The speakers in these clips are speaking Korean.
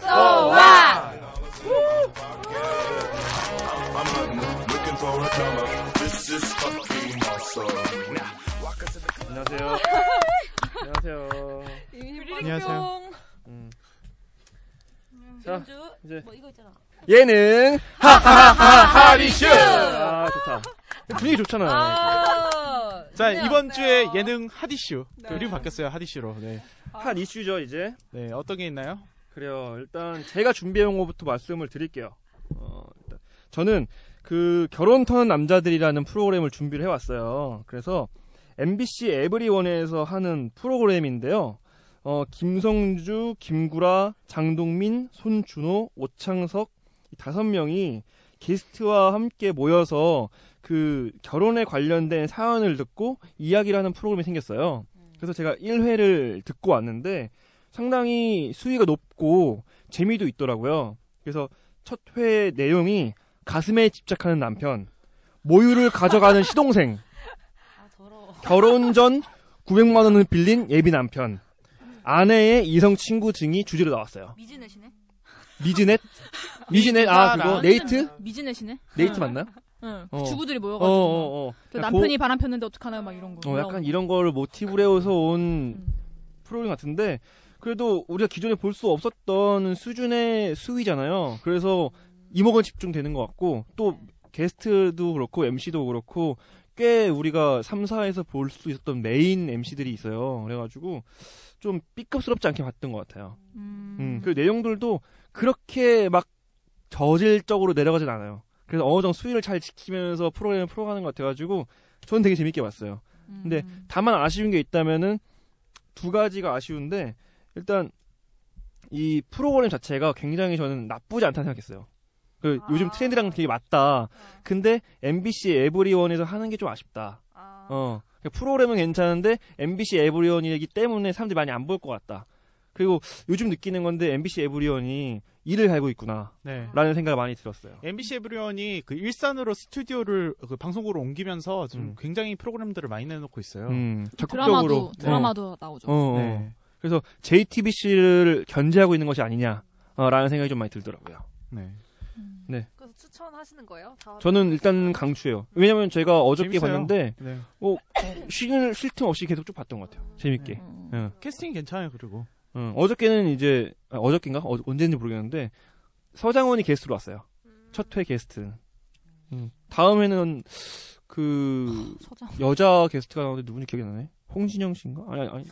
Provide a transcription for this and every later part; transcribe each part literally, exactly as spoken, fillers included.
쏘와! 안녕하세요. 안녕하세요. 안녕하세요. 음. 자, 이제 뭐 이거 있잖아. 예능 하하하하리쇼. 아, 좋다. 분위기 좋잖아요. 아~ 자, 네, 이번 네. 주에 예능 핫이슈. 네. 이름 바뀌었어요. 핫이슈로. 네. 핫이슈죠, 이제. 네, 어떤 게 있나요? 그래요. 일단 제가 준비해온 것부터 말씀을 드릴게요. 어, 일단 저는 그 결혼 터는 남자들이라는 프로그램을 준비를 해왔어요. 그래서 엠비씨 에브리원에서 하는 프로그램인데요. 어, 김성주, 김구라, 장동민, 손준호, 오창석 이 다섯 명이 게스트와 함께 모여서 그 결혼에 관련된 사연을 듣고 이야기를 하는 프로그램이 생겼어요. 그래서 제가 일 회를 듣고 왔는데 상당히 수위가 높고 재미도 있더라고요. 그래서 첫 회 내용이 가슴에 집착하는 남편, 모유를 가져가는 시동생, 아, 더러워. 결혼 전 구백만 원을 빌린 예비 남편, 아내의 이성 친구 등이 주제로 나왔어요. 미즈넷이네? 미즈넷? 미즈넷, 아, 그거, 네이트? 미즈넷이네? 네이트 맞나요? 응, 어. 주부들이 모여가지고. 어, 어, 어. 남편이 고... 바람 폈는데 어떡하나요? 막 이런 거. 어, 약간 이런 거를 모티브로 해서 온 음. 프로그램 같은데, 그래도 우리가 기존에 볼 수 없었던 수준의 수위잖아요. 그래서 이목은 집중되는 것 같고, 또 게스트도 그렇고 엠씨도 그렇고 꽤 우리가 삼 사에서 볼 수 있었던 메인 엠씨들이 있어요. 그래가지고 좀 삐급스럽지 않게 봤던 것 같아요. 음. 음, 그 내용들도 그렇게 막 저질적으로 내려가진 않아요. 그래서 어느 정도 수위를 잘 지키면서 프로그램을 풀어가는 것 같아가지고 저는 되게 재밌게 봤어요. 근데 다만 아쉬운 게 있다면은 두 가지가 아쉬운데, 일단 이 프로그램 자체가 굉장히 저는 나쁘지 않다고 생각했어요. 그 아~ 요즘 트렌드랑 되게 맞다. 근데 엠비씨 에브리원에서 하는 게 좀 아쉽다. 아~ 어, 프로그램은 괜찮은데 엠비씨 에브리원이기 때문에 사람들이 많이 안 볼 것 같다. 그리고 요즘 느끼는 건데 엠비씨 에브리원이 일을 알고 있구나. 네. 라는 생각을 많이 들었어요. 엠비씨 에브리원이 그 일산으로 스튜디오를 그 방송국으로 옮기면서 좀 음. 굉장히 프로그램들을 많이 내놓고 있어요. 음, 적극적으로. 드라마도, 드라마도 네. 나오죠. 어, 네. 그래서 제이티비씨를 견제하고 있는 것이 아니냐라는 생각이 좀 많이 들더라고요. 네. 음. 네. 그래서 추천하시는 거예요? 저는 일단 강추예요. 왜냐면 제가 어저께 재밌어요. 봤는데 네. 뭐 쉴 틈 없이 계속 쭉 봤던 것 같아요. 재밌게. 네. 음. 네. 캐스팅이 괜찮아요. 그리고 응. 어저께는 이제 아, 어저께인가 어, 언제인지 모르겠는데 서장훈이 게스트로 왔어요. 음. 첫 회 게스트는. 음. 다음 회는 그 서장훈. 여자 게스트가 나오는데 누군지 기억이 나네. 홍진영 씨인가? 아니 아니. 아니.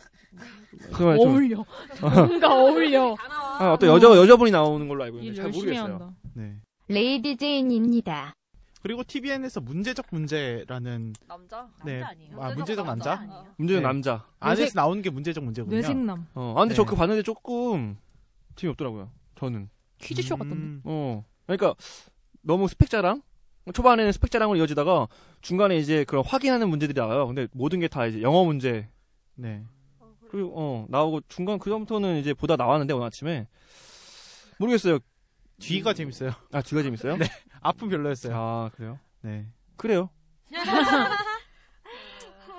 어울려. 뭔가 어울려. 아, 어떤 여자 여자분이 나오는 걸로 알고 있는데 잘 모르겠어요. 한다. 네. 레이디 제인입니다. 그리고 티비엔에서 문제적 문제라는 남자? 네. 남자 아니에요? 아, 문제적 남자? 남자? 어. 문제적 네. 남자. 안에서 나오는 게 문제적 문제군요. 뇌생남. 어, 아, 근데 네. 저 그거 봤는데 조금 재미없더라고요. 저는. 퀴즈쇼 음... 같던데. 어. 그러니까 너무 스펙 자랑? 초반에는 스펙 자랑으로 이어지다가 중간에 이제 그런 확인하는 문제들이 나와요. 근데 모든 게 다 이제 영어 문제. 네. 어, 그래. 그리고 어, 나오고 중간 그다음부터는 이제 보다 나왔는데 오늘 아침에 모르겠어요. 뒤가 재밌어요. 아, 뒤가 재밌어요? 네. 앞은 별로였어요. 아, 그래요? 네. 그래요.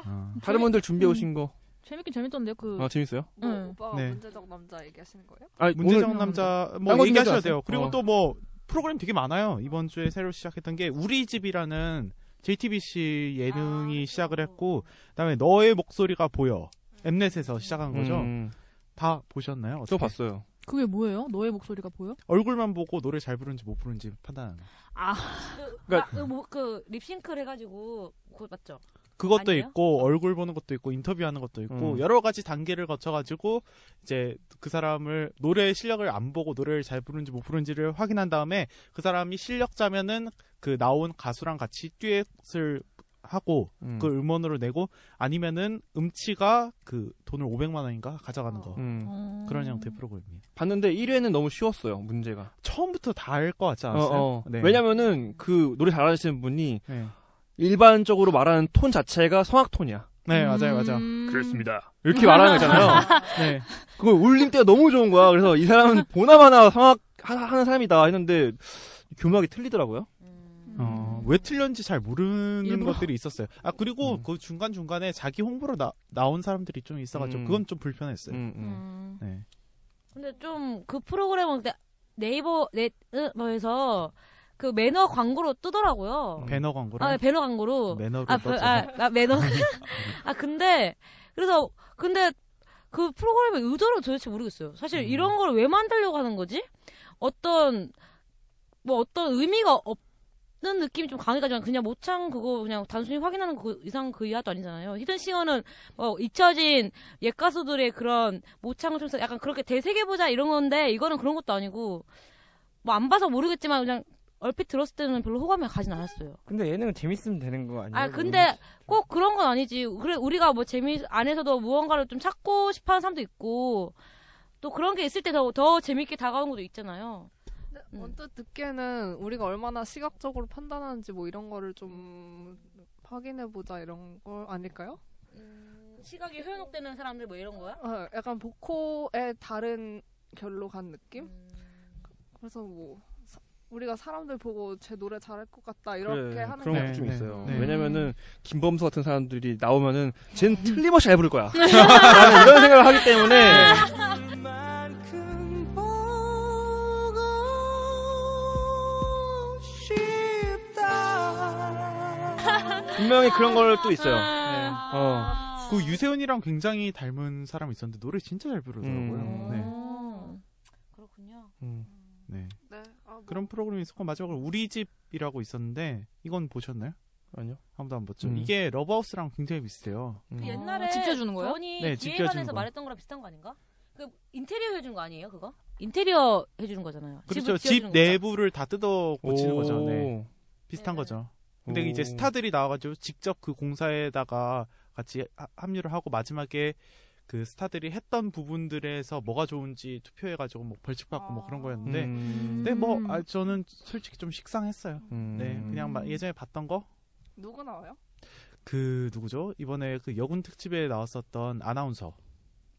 아. 다른 분들 준비해 오신 거. 재밌긴 재밌던데요. 그. 아, 재밌어요? 뭐, 응. 오빠가 네. 문제적 남자 얘기하시는 거예요? 아, 문제적 오늘... 남자 뭐 얘기하셔도 돼요. 그리고 어. 또 뭐 프로그램 되게 많아요. 이번 주에 새로 시작했던 게 우리 집이라는 제이티비씨 예능이 아, 시작을 했고 그다음에 너의 목소리가 보여. 엠넷에서 시작한 거죠. 음. 다 보셨나요? 어떻게? 저 봤어요. 그게 뭐예요? 너의 목소리가 보여? 얼굴만 보고 노래 잘 부르는지 못 부르는지 판단하는. 아, 그러니까 아, 뭐, 그 립싱크를 해가지고 그거 맞죠? 그것도 아니에요? 있고 얼굴 보는 것도 있고 인터뷰하는 것도 있고 음. 여러 가지 단계를 거쳐가지고 이제 그 사람을 노래 실력을 안 보고 노래를 잘 부르는지 못 부르는지를 확인한 다음에 그 사람이 실력자면은 그 나온 가수랑 같이 듀엣을 하고 음. 그 음원으로 내고 아니면은 음치가 그 돈을 오백만 원인가 가져가는 거 음. 그런 형태의 프로그램이에요. 봤는데 일 회는 너무 쉬웠어요. 문제가 처음부터 다 알 것 같지 않았어요? 어, 어. 네. 왜냐면은 그 노래 잘하시는 분이 네. 일반적으로 말하는 톤 자체가 성악톤이야. 네, 맞아요, 맞아요. 음... 그렇습니다. 이렇게 말하는 거잖아요. 네. 그거 울림대가 너무 좋은 거야. 그래서 이 사람은 보나마나 성악 하는 사람이다 했는데 교묘하게 틀리더라고요. 음... 어, 왜 틀렸는지 잘 모르는 일부러... 것들이 있었어요. 아, 그리고 음. 그 중간중간에 자기 홍보로 나, 나온 사람들이 좀 있어가지고 음. 그건 좀 불편했어요. 음, 음. 네. 근데 좀 그 프로그램은 네이버, 넷, 뭐 해서 그 매너 광고로 뜨더라고요. 배너 광고로? 아, 배너 광고로. 매너로 아, 떴죠. 아, 아, 매너. 아, 근데, 그래서, 근데 그 프로그램의 의도를 도대체 모르겠어요. 사실 음. 이런 걸 왜 만들려고 하는 거지? 어떤, 뭐 어떤 의미가 없는 느낌이 좀 강해가지고 그냥 모창 그거 그냥 단순히 확인하는 그 이상 그 이하도 아니잖아요. 히든싱어는 어, 잊혀진 옛 가수들의 그런 모창을 통해서 약간 그렇게 되새겨보자 이런 건데 이거는 그런 것도 아니고 뭐 안 봐서 모르겠지만 그냥 얼핏 들었을 때는 별로 호감이 가진 않았어요. 근데 예능은 재밌으면 되는 거 아니에요? 아 근데 꼭 그런 건 아니지. 그래 우리가 뭐 재미 안에서도 무언가를 좀 찾고 싶어하는 사람도 있고 또 그런 게 있을 때 더 더 재밌게 다가오는 것도 있잖아요. 근데 음. 언뜻 듣기에는 우리가 얼마나 시각적으로 판단하는지 뭐 이런 거를 좀 확인해보자 이런 거 아닐까요? 음, 시각이 회원혹되는 사람들 뭐 이런 거야? 어, 약간 보코의 다른 결로 간 느낌? 음. 그래서 뭐 우리가 사람들 보고 제 노래 잘할 것 같다 이렇게 그래, 하는 그런 게 좀 있어요. 네. 왜냐면은 김범수 같은 사람들이 나오면은 쟤는 틀림없이 잘 부를 거야 나는 이런 생각을 하기 때문에 분명히 그런 걸 또 있어요. 네. 어. 그 유세윤이랑 굉장히 닮은 사람이 있었는데 노래 진짜 잘 부르더라고요. 음. 네. 그렇군요. 음. 네. 네. 그런 프로그램이 있었고 마지막으로 우리 집이라고 있었는데 이건 보셨나요? 아니요, 아무도 안 봤죠. 음. 이게 러브하우스랑 굉장히 비슷해요. 음. 그 옛날에 집 지어주는 거예요? 네, 집 지어주는 거. 말했던 거랑 비슷한 거 아닌가? 그 인테리어 해준 거 아니에요? 그거? 인테리어 해주는 거잖아요. 그렇죠. 집 내부를 다 뜯어 고치는 거죠. 네. 비슷한 네네. 거죠. 근데 이제 스타들이 나와가지고 직접 그 공사에다가 같이 합류를 하고 마지막에 그 스타들이 했던 부분들에서 뭐가 좋은지 투표해가지고 뭐 벌칙 받고 아~ 뭐 그런 거였는데, 음~ 근데 뭐 아, 저는 솔직히 좀 식상했어요. 음~ 네, 그냥 막 예전에 봤던 거. 누구 나와요? 그 누구죠? 이번에 그 여군 특집에 나왔었던 아나운서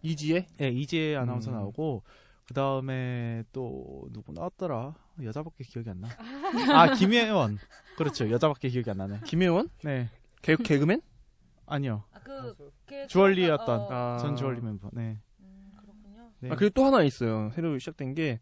이지혜? 네, 이지혜 아나운서 음~ 나오고 그 다음에 또 누구 나왔더라? 여자밖에 기억이 안 나. 아 김혜원. 그렇죠. 여자밖에 기억이 안 나네. 김혜원? 네. 개 개그맨? 아니요. 아, 그 주얼리였던 어... 전 주얼리 멤버. 네. 음, 그렇군요. 네. 아, 그리고 또 하나 있어요. 새로 시작된 게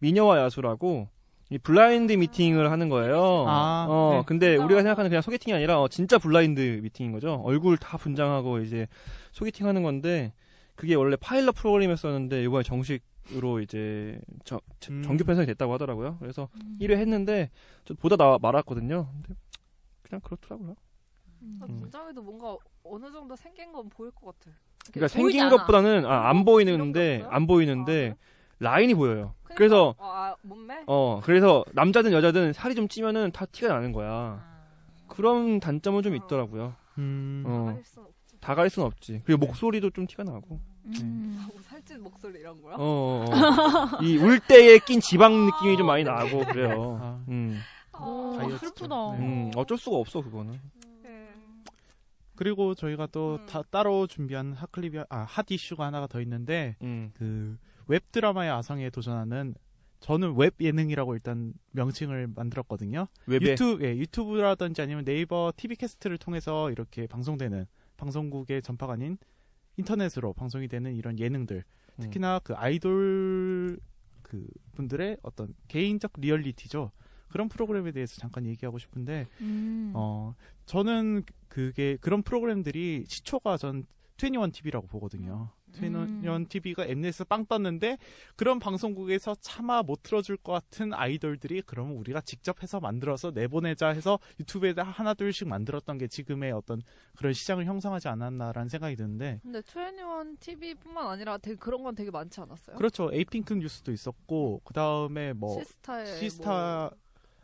미녀와 야수라고 이 블라인드 미팅을 하는 거예요. 아, 어, 네. 근데 우리가 생각하는 그냥 소개팅이 아니라 어, 진짜 블라인드 미팅인 거죠. 얼굴 다 분장하고 이제 소개팅하는 건데 그게 원래 파일럿 프로그램이었었는데 이번에 정식으로 이제 저, 음. 정규 편성이 됐다고 하더라고요. 그래서 음. 일 회 했는데 저 보다 나 말았거든요. 근데 그냥 그렇더라고요. 분장에도 음. 뭔가 어느 정도 생긴 건 보일 것 같아. 그러니까 생긴 않아. 것보다는 아, 안 보이는데 안 보이는데 아, 라인이 보여요. 그러니까, 그래서 아, 몸매? 어 그래서 남자든 여자든 살이 좀 찌면은 다 티가 나는 거야. 아. 그런 단점은 좀 있더라고요. 음. 어. 다 가릴 순 없지. 다 가릴 순 없지. 그리고 목소리도 좀 티가 나고. 음. 네. 살찐 목소리 이런 거요? 어. 어. 이 울 때에 낀 지방 느낌이 좀 많이 나고 그래요. 아. 음. 아, 슬프다. 네. 음, 어쩔 수가 없어 그거는. 그리고 저희가 또 음. 다, 따로 준비한 핫클립이, 아, 핫 이슈가 하나가 더 있는데, 음. 그, 웹드라마의 아성에 도전하는, 저는 웹 예능이라고 일단 명칭을 만들었거든요. 웹에. 유튜브, 예, 유튜브라든지 아니면 네이버 티비캐스트를 통해서 이렇게 방송되는, 방송국의 전파가 아닌 인터넷으로 방송이 되는 이런 예능들. 특히나 그 아이돌, 그, 분들의 어떤 개인적 리얼리티죠. 그런 프로그램에 대해서 잠깐 얘기하고 싶은데, 음. 어, 저는 그게, 그런 프로그램들이 시초가 전 투엔원 티비라고 보거든요. 엔터테인먼트 음. 티비가 엠넷에서 빵 떴는데 그런 방송국에서 차마 못 틀어줄 것 같은 아이돌들이 그러면 우리가 직접 해서 만들어서 내보내자 해서 유튜브에 하나 둘씩 만들었던 게 지금의 어떤 그런 시장을 형성하지 않았나라는 생각이 드는데, 근데 투애니원 티비뿐만 아니라 되게 그런 건 되게 많지 않았어요? 그렇죠. 에이핑크 뉴스도 있었고 그 다음에 뭐 시스타의 시스타 뭐...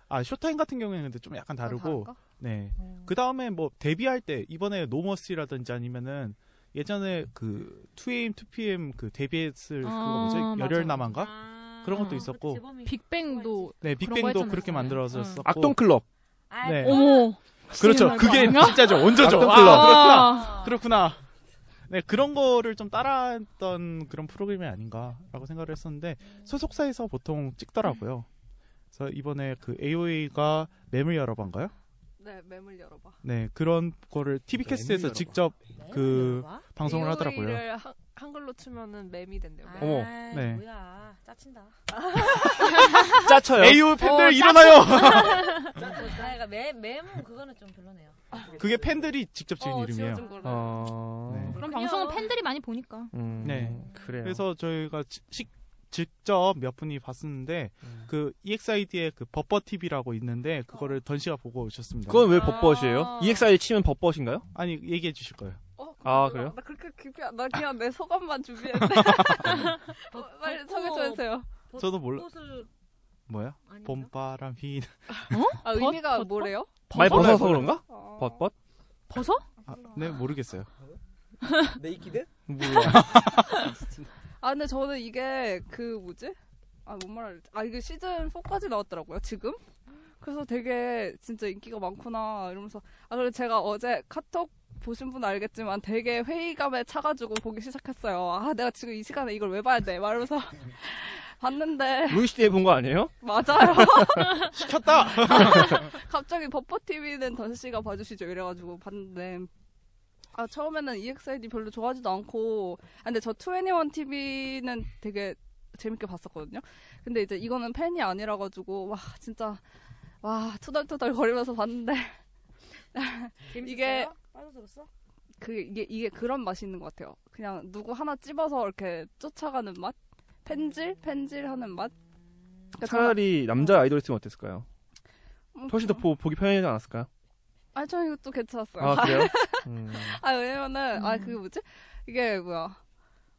아 쇼타임 같은 경우에는 근데 좀 약간 다르고 다른가? 네. 음. 그 다음에 뭐 데뷔할 때 이번에 노머스라든지 아니면은 예전에 그 투에이엠 투피엠 그 데뷔했을 그거 뭐지 아, 열혈남한가 아, 그런 것도 있었고 빅뱅도 네 빅뱅도 그렇게 만들어졌었고 악동클럽 아, 네 어머 그렇죠 그게 진짜죠 원조죠 악동클럽 아, 그렇구나 그렇구나 네 그런 거를 좀 따라했던 그런 프로그램이 아닌가라고 생각을 했었는데 소속사에서 보통 찍더라고요. 그래서 이번에 그 에이오에이가 매물 열어봐인가요? 네, 매물 열어봐. 네, 그런 거를 티비캐스트에서 직접 그 열어봐? 방송을 하더라고요. 에이오에이를 한, 한글로 치면은 매미 된대요. 아, 어머, 네. 뭐야, 짜친다. 짜쳐요. 에이오에이 팬들 어, 일어나요. 짜쳐. 매 매무 그거는 좀 별로네요. 그게 팬들이 직접 지은 어, 이름이에요. 어... 네. 그럼 방송은 팬들이 많이 보니까. 음, 네, 그래요. 그래서 저희가 식 직접 몇 분이 봤었는데 음. 그 이엑스아이디의 그 버버티비라고 있는데 그거를 던씨가 보고 오셨습니다. 그건 왜 버버시예요? 이엑스아이디 치면 버버신가요? 아니 얘기해 주실 거예요. 어, 아 몰라. 그래요? 나 그렇게 깊이 안, 나 그냥 아. 내 소감만 준비했는데 어, 빨리 소개해 주세요. 저도 몰라. 버스... 뭐야? 아니요? 봄바람이 어? 아, 의미가 벗, 뭐래요? 많이 벗어서 그런가? 어... 벗벗? 벗어? 아, 네 모르겠어요. 네이키드? 몰라. 아 근데 저는 이게 그 뭐지? 아 뭔 말을 아 이게 시즌 포까지 나왔더라고요 지금. 그래서 되게 진짜 인기가 많구나 이러면서 아 그리고 제가 어제 카톡 보신 분 알겠지만 되게 회의감에 차가지고 보기 시작했어요. 아 내가 지금 이 시간에 이걸 왜 봐야 돼? 말면서 봤는데 루이시티에 본 거 아니에요? 맞아요. 시켰다. 갑자기 버퍼티비는 던씨가 봐주시죠 이래가지고 봤는데 아 처음에는 이엑스아이디 별로 좋아하지도 않고 아, 근데 저 투애니원 티비는 되게 재밌게 봤었거든요. 근데 이제 이거는 팬이 아니라가지고 와 진짜 와 투덜투덜 거리면서 봤는데 이게 빠져들었어? 그 이게 이게 그런 맛이 있는 것 같아요. 그냥 누구 하나 찝어서 이렇게 쫓아가는 맛, 팬질 팬질하는 맛. 그러니까 차라리 저는... 남자 아이돌 있으면 어땠을까요? 음, 훨씬 더 보, 보기 편하지 않았을까요? 아, 저 이것도 괜찮았어요. 아, 그래요? 음. 아, 왜냐면은, 음. 아, 그게 뭐지? 이게 뭐야.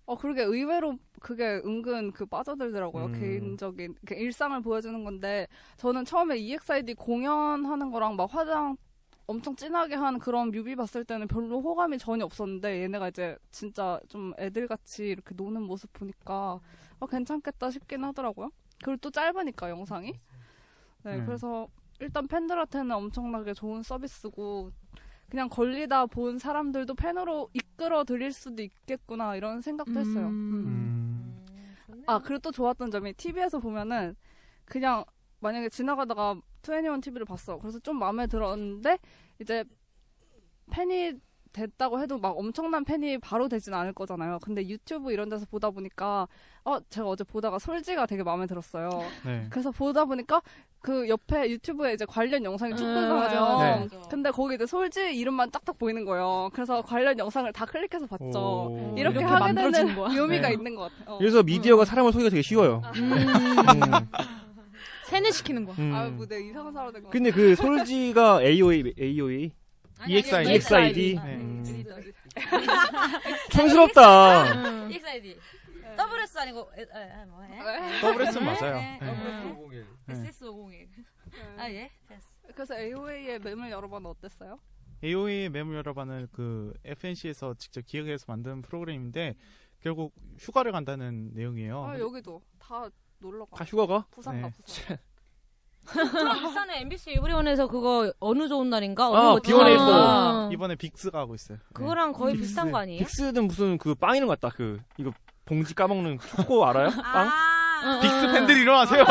어, 그러게 의외로 그게 은근 그 빠져들더라고요. 음. 개인적인, 그 일상을 보여주는 건데, 저는 처음에 이엑스아이디 공연하는 거랑 막 화장 엄청 진하게 한 그런 뮤비 봤을 때는 별로 호감이 전혀 없었는데, 얘네가 이제 진짜 좀 애들같이 이렇게 노는 모습 보니까, 어, 괜찮겠다 싶긴 하더라고요. 그리고 또 짧으니까, 영상이. 네, 음. 그래서, 일단 팬들한테는 엄청나게 좋은 서비스고 그냥 걸리다 본 사람들도 팬으로 이끌어 드릴 수도 있겠구나 이런 생각도 음... 했어요. 음. 음... 아 그리고 또 좋았던 점이 티비에서 보면은 그냥 만약에 지나가다가 투애니원 티비를 봤어. 그래서 좀 마음에 들었는데 이제 팬이 됐다고 해도 막 엄청난 팬이 바로 되진 않을 거잖아요. 근데 유튜브 이런 데서 보다 보니까 어 제가 어제 보다가 솔지가 되게 마음에 들었어요. 네. 그래서 보다 보니까 그 옆에 유튜브에 이제 관련 영상이 쭉 뜨잖아요. 네. 근데 거기 이제 솔지 이름만 딱딱 보이는 거예요. 그래서 관련 영상을 다 클릭해서 봤죠. 이렇게, 이렇게 하게 되는 거야. 묘미가 네. 있는 것 같아요. 어. 그래서 미디어가 음. 사람을 속이기가 되게 쉬워요. 아. 음. 세뇌시키는 거야. 음. 아, 뭐 내가 이상한 사람 된 거. 근데 그 솔지가 에이오에이 에이오에이 이엑스아이디. 이엑스아이디. 촌스럽다. 이엑스아이디. 더블에스 아니고 더블에스 맞아요. 더블에스 오백일. 에스에스 오백일. 아 예. 그래서 에이오에이의 매물 여러 번 어땠어요? 에이오에이의 매물 여러 번은 그 에프엔씨에서 직접 기획해서 만든 프로그램인데 결국 휴가를 간다는 내용이에요. 아 여기도 다 놀러 가. 다 휴가가? 부산 가 부산. 부산에 엠비씨 일부리원에서 그거 어느 좋은 날인가? 어, 비원에 있고 이번에 빅스가 하고 있어요. 그거랑 네. 거의 빅스, 비슷한 거 아니에요? 빅스는 무슨 그 빵 이런 것 같다. 그 이거 봉지 까먹는 초코 알아요? 빵? 아~ 빅스 팬들이 일어나세요.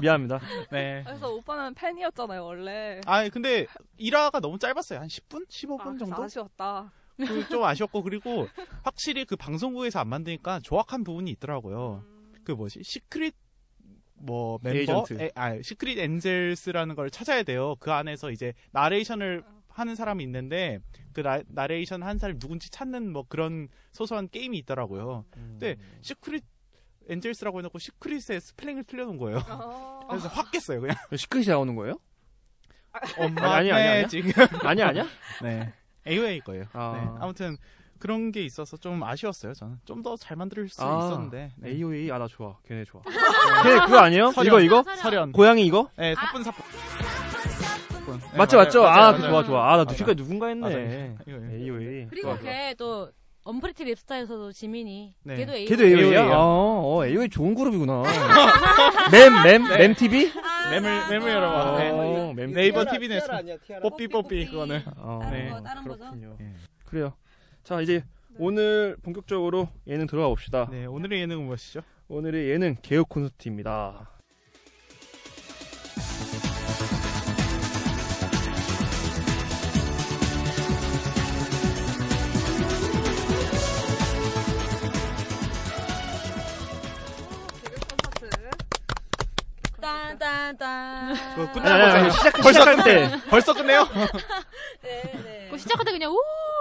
미안합니다. 네. 그래서 오빠는 팬이었잖아요 원래. 아 근데 일화가 너무 짧았어요. 한 십 분, 십오 분 아, 정도. 아쉬웠다. 그 좀 아쉬웠고 그리고 확실히 그 방송국에서 안 만드니까 조악한 부분이 있더라고요. 음... 그 뭐지? 시크릿 뭐 멤버, 에, 아 시크릿 엔젤스라는 걸 찾아야 돼요. 그 안에서 이제 나레이션을 하는 사람이 있는데 그 나, 나레이션 한 사람이 누군지 찾는 뭐 그런 소소한 게임이 있더라고요. 음. 근데 시크릿 엔젤스라고 해놓고 시크릿에 스펠링을 틀려놓은 거예요. 어. 그래서 확 깼어요 그냥. 시크릿이 나오는 거예요? 엄마 아니 아니 지금 아니 아니야? 네 에이오에이 거예요. 아. 네. 아무튼 그런 게 있어서 좀 아쉬웠어요. 저는 좀 더 잘 만들 수 아, 있었는데. 네. 에이오에이 아 나 좋아. 걔네 좋아. 걔네 그거 아니에요? 서련, 이거 이거? 서련. 고양이 이거? 네 사뿐 사뿐. 네, 맞죠 맞죠. 맞아요, 아 맞아요. 그, 좋아 좋아. 아 나 지금까지 누군가 했네. 에이오에이. 그리고 걔 또 언프리티 웹스타에서도 지민이. 네. 걔도 에이오에이. 걔도 에이오에이야? 에이오에이. 아, 어, 에이오에이 좋은 그룹이구나. 맴, 맴, 맴티비? 맴을, 맴을 열어봐. 네이버 티비 냈어. 뽀삐, 뽀삐, 그거는. 다른 거, 다른 거죠. 그래요. 자, 이제 오늘 본격적으로 예능 들어가 봅시다. 네, 오늘의 예능은 무엇이죠? 오늘의 예능, 개그콘서트입니다. 딴딴딴. 끝나고 시작할 벌써 끝내. 벌써 끝내요? 네, 네. 그 시작할 때 그냥 우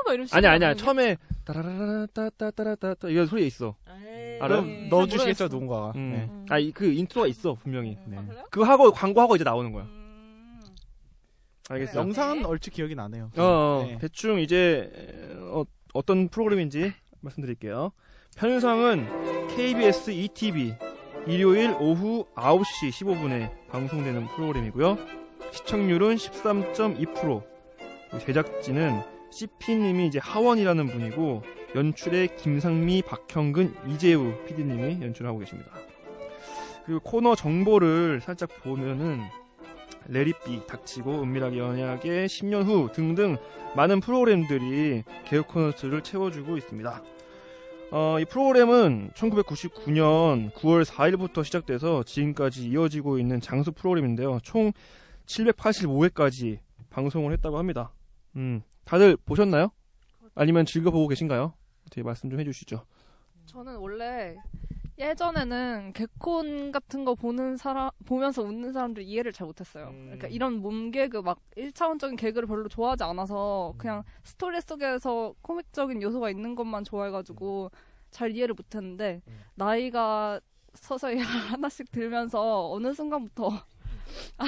막 이러면서. 아니 아니야. 처음에 따라라라따따따따따 이런 소리 있어. 알아? 넣어 주시겠죠, 누군가. 음. 네. 음. 아, 그 인트로가 있어, 분명히. 네. 아, 그거 하고 광고하고 이제 나오는 거야. 음... 알겠어. 영상은 네. 얼추 기억이 나네요. 어, 네. 대충 이제 어, 어떤 프로그램인지 말씀드릴게요. 편의상은 케이비에스 이티비 일요일 오후 아홉 시 십오 분에 방송되는 프로그램이고요. 시청률은 십삼 점 이 퍼센트, 제작진은 씨피님이 이제 하원이라는 분이고 연출에 김상미, 박형근, 이재우 피디님이 연출을 하고 계십니다. 그리고 코너 정보를 살짝 보면은 레리비, 닥치고, 은밀하게 연약의 십 년 후 등등 많은 프로그램들이 개그콘서트를 채워주고 있습니다. 어, 이 프로그램은 천구백구십구 년 구월 사 일부터 시작돼서 지금까지 이어지고 있는 장수 프로그램인데요. 총 칠백팔십오 회까지 방송을 했다고 합니다. 음, 다들 보셨나요? 아니면 즐겨보고 계신가요? 어떻게 말씀 좀 해주시죠. 저는 원래 예전에는 개콘 같은 거 보는 사람, 보면서 웃는 사람들 이해를 잘 못했어요. 음. 그러니까 이런 몸개그 막 일 차원적인 개그를 별로 좋아하지 않아서 그냥 스토리 속에서 코믹적인 요소가 있는 것만 좋아해가지고 잘 이해를 못했는데 음. 나이가 서서히 하나씩 들면서 어느 순간부터 아,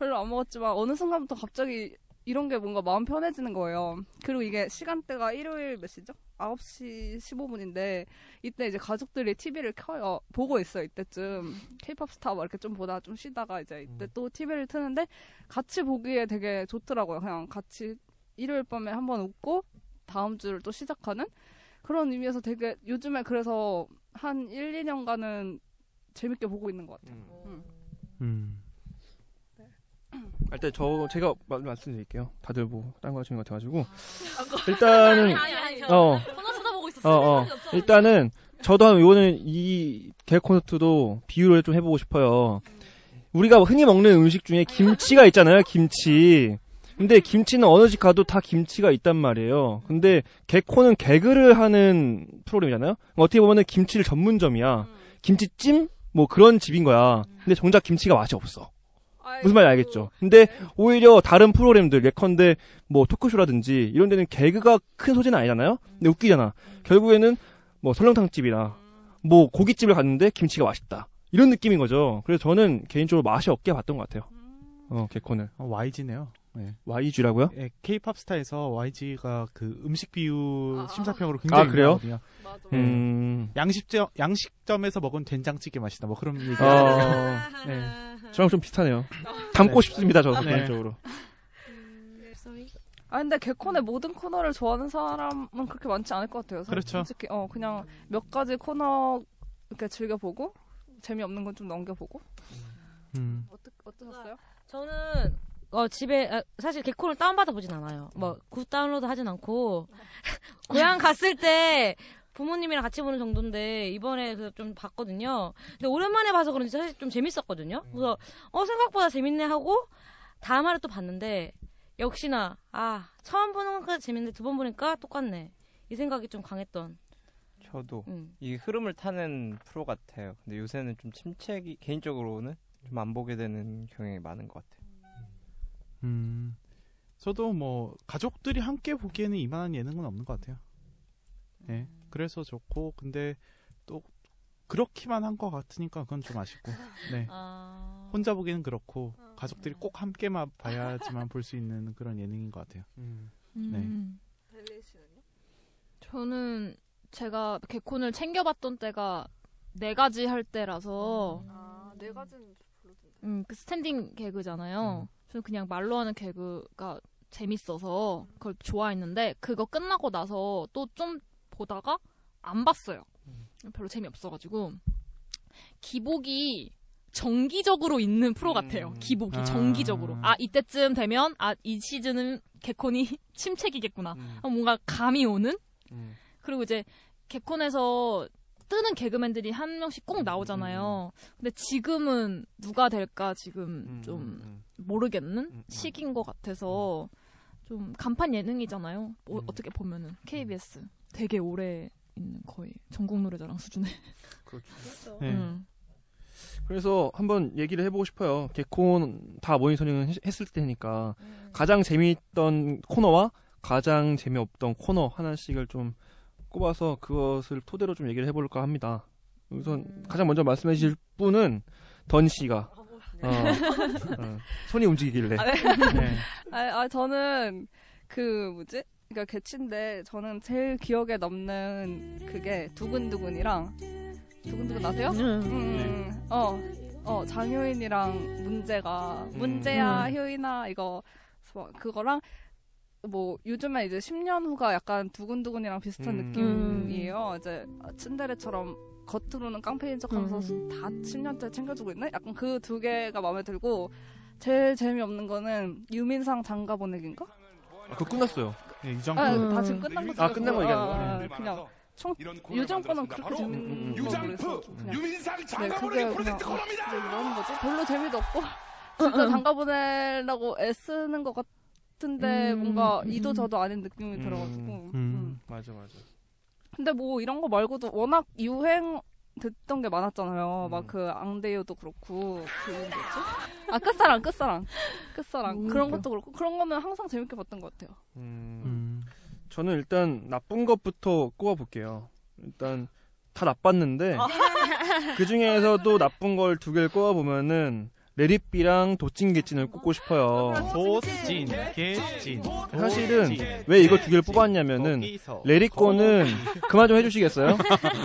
별로 안 먹었지만 어느 순간부터 갑자기 이런 게 뭔가 마음 편해지는 거예요. 그리고 이게 시간대가 일요일 몇 시죠? 아홉 시 십오 분인데 이때 이제 가족들이 티비를 켜요. 보고 있어요. 이때쯤 케이팝 스타 막 이렇게 좀 보다 좀 쉬다가 이제 이때 또 티비를 트는데 같이 보기에 되게 좋더라고요. 그냥 같이 일요일 밤에 한번 웃고 다음 주를 또 시작하는 그런 의미에서 되게 요즘에 그래서 한 일, 이 년간은 재밌게 보고 있는 것 같아요. 음. 음. 일단 저 제가 말씀드릴게요. 다들 뭐 다른 거 하시는 것 같아가지고 일단은 아니, 아니, 어 코너 쳐다보고 있었어요. 어, 어. 일단은 저도 한 이거는 이 개콘서트도 비유를 좀 해보고 싶어요. 우리가 흔히 먹는 음식 중에 김치가 있잖아요, 김치. 근데 김치는 어느 집 가도 다 김치가 있단 말이에요. 근데 개콘은 개그를 하는 프로그램이잖아요. 어떻게 보면은 김치를 전문점이야. 김치찜 뭐 그런 집인 거야. 근데 정작 김치가 맛이 없어. 무슨 말인지 알겠죠. 근데 오히려 다른 프로그램들 예컨대 뭐 토크쇼라든지 이런 데는 개그가 큰 소재는 아니잖아요. 근데 웃기잖아. 결국에는 뭐 설렁탕집이나 뭐 고깃집을 갔는데 김치가 맛있다 이런 느낌인 거죠. 그래서 저는 개인적으로 맛이 없게 봤던 것 같아요. 어 개콘을. 어, 와이지네요. 네. 와이지라고요? 네, K-팝 스타에서 와이지가 그 음식 비유 아, 심사평으로 굉장히 유명하거든요. 아, 그래요? 네. 음... 양식점, 양식점에서 먹은 된장찌개 맛있다. 뭐 그런 얘기. 어... 네. 저랑 좀 비슷하네요. 닮고 네. 싶습니다, 저도 네. 개인적으로. 아, 근데 개콘의 모든 코너를 좋아하는 사람은 그렇게 많지 않을 것 같아요. 그렇죠. 솔직히, 어, 그냥 몇 가지 코너 이렇게 즐겨보고, 재미없는 건 좀 넘겨보고. 음. 어떠, 어떠셨어요? 저는, 어 집에 아, 사실 개콘을 다운받아 보진 않아요. 뭐 굿 다운로드 하진 않고 고향 갔을 때 부모님이랑 같이 보는 정도인데 이번에 그래서 좀 봤거든요. 근데 오랜만에 봐서 그런지 사실 좀 재밌었거든요. 그래서 어 생각보다 재밌네 하고 다음 화를 또 봤는데 역시나 아 처음 보는 것까지 재밌는데 두 번 보니까 똑같네 이 생각이 좀 강했던. 저도 음. 이 흐름을 타는 프로 같아요. 근데 요새는 좀 침체기 개인적으로는 좀 안 보게 되는 경향이 많은 것 같아요. 음, 저도 뭐 가족들이 함께 보기에는 이만한 예능은 없는 것 같아요. 예, 네, 그래서 좋고, 근데 또 그렇기만 한 것 같으니까 그건 좀 아쉽고, 네, 어... 혼자 보기는 그렇고 가족들이 꼭 함께만 봐야지만 볼 수 있는 그런 예능인 것 같아요. 음. 음. 네. 벨레 씨는요? 저는 제가 개콘을 챙겨봤던 때가 네 가지 할 때라서. 음. 아, 네 가지는 별로던데. 음, 그 스탠딩 개그잖아요. 음. 저는 그냥 말로 하는 개그가 재밌어서 그걸 좋아했는데, 그거 끝나고 나서 또 좀 보다가 안 봤어요. 별로 재미없어가지고. 기복이 정기적으로 있는 프로 같아요. 기복이 아. 정기적으로. 아, 이때쯤 되면, 아, 이 시즌은 개콘이 침체기겠구나. 음. 뭔가 감이 오는? 음. 그리고 이제 개콘에서 뜨는 개그맨들이 한 명씩 꼭 나오잖아요. 음. 근데 지금은 누가 될까 지금 음. 좀 모르겠는 음. 시기인 것 같아서. 좀 간판 예능이잖아요. 음. 어, 어떻게 보면은 케이비에스 되게 오래 있는 거의 전국 노래자랑 수준의. 그렇죠. 네. 음. 그래서 한번 얘기를 해보고 싶어요. 개콘 다 모니터링을 했을 테니까 음. 가장 재미있던 코너와 가장 재미없던 코너 하나씩을 좀 꼽아서 그것을 토대로 좀 얘기를 해볼까 합니다. 우선 음. 가장 먼저 말씀해 주실 분은 던 씨가. 어, 어, 손이 움직이길래. 아, 네. 네. 아, 아, 저는 그 뭐지? 그러니까 개치인데 저는 제일 기억에 남는 그게 두근두근이랑 두근두근 아세요? 음, 네. 어, 어 장효인이랑 문제가 문제야 음. 효인아 이거 그거랑 뭐 요즘에 이제 십 년 후가 약간 두근두근이랑 비슷한 음. 느낌이에요. 이제 츤데레처럼 겉으로는 깡패인 척하면서 음. 다 십 년째 챙겨주고 있네. 약간 그 두 개가 마음에 들고, 제일 재미없는 거는 유민상 장가 보내기인가? 아, 그거 끝났어요. 네, 이 장면. 아, 다 지금 끝난 거죠. 아, 끝난 거 얘기하는 거예요. 아, 네. 그냥 총 요즘 거는 그렇게 재밌는 거 그래서 그냥 유민상 장가 보내기 프로젝트 코너입니다. 이제 이런 거지. 별로 재미도 없고 진짜 장가 보내려고 애쓰는 것 같은데 음. 뭔가 음. 이도 저도 아닌 느낌이 음. 들어가지고. 음. 음. 맞아 맞아. 근데 뭐 이런 거 말고도 워낙 유행 됐던 게 많았잖아요. 음. 막 그 앙대요도 그렇고 그 뭐지? 아 끝사랑 끝사랑 끝사랑 음. 그런 것도 그렇고 그런 거는 항상 재밌게 봤던 것 같아요. 음. 음. 저는 일단 나쁜 것부터 꼽아볼게요. 일단 다 나빴는데 그 중에서도 나쁜 걸 두 개를 꼽아보면은 레리비랑 도찐개찐을 꼽고 싶어요. 도찐개찐. 사실은 왜 이걸 두 개를 뽑았냐면은 레리 거는 그만 좀 해주시겠어요?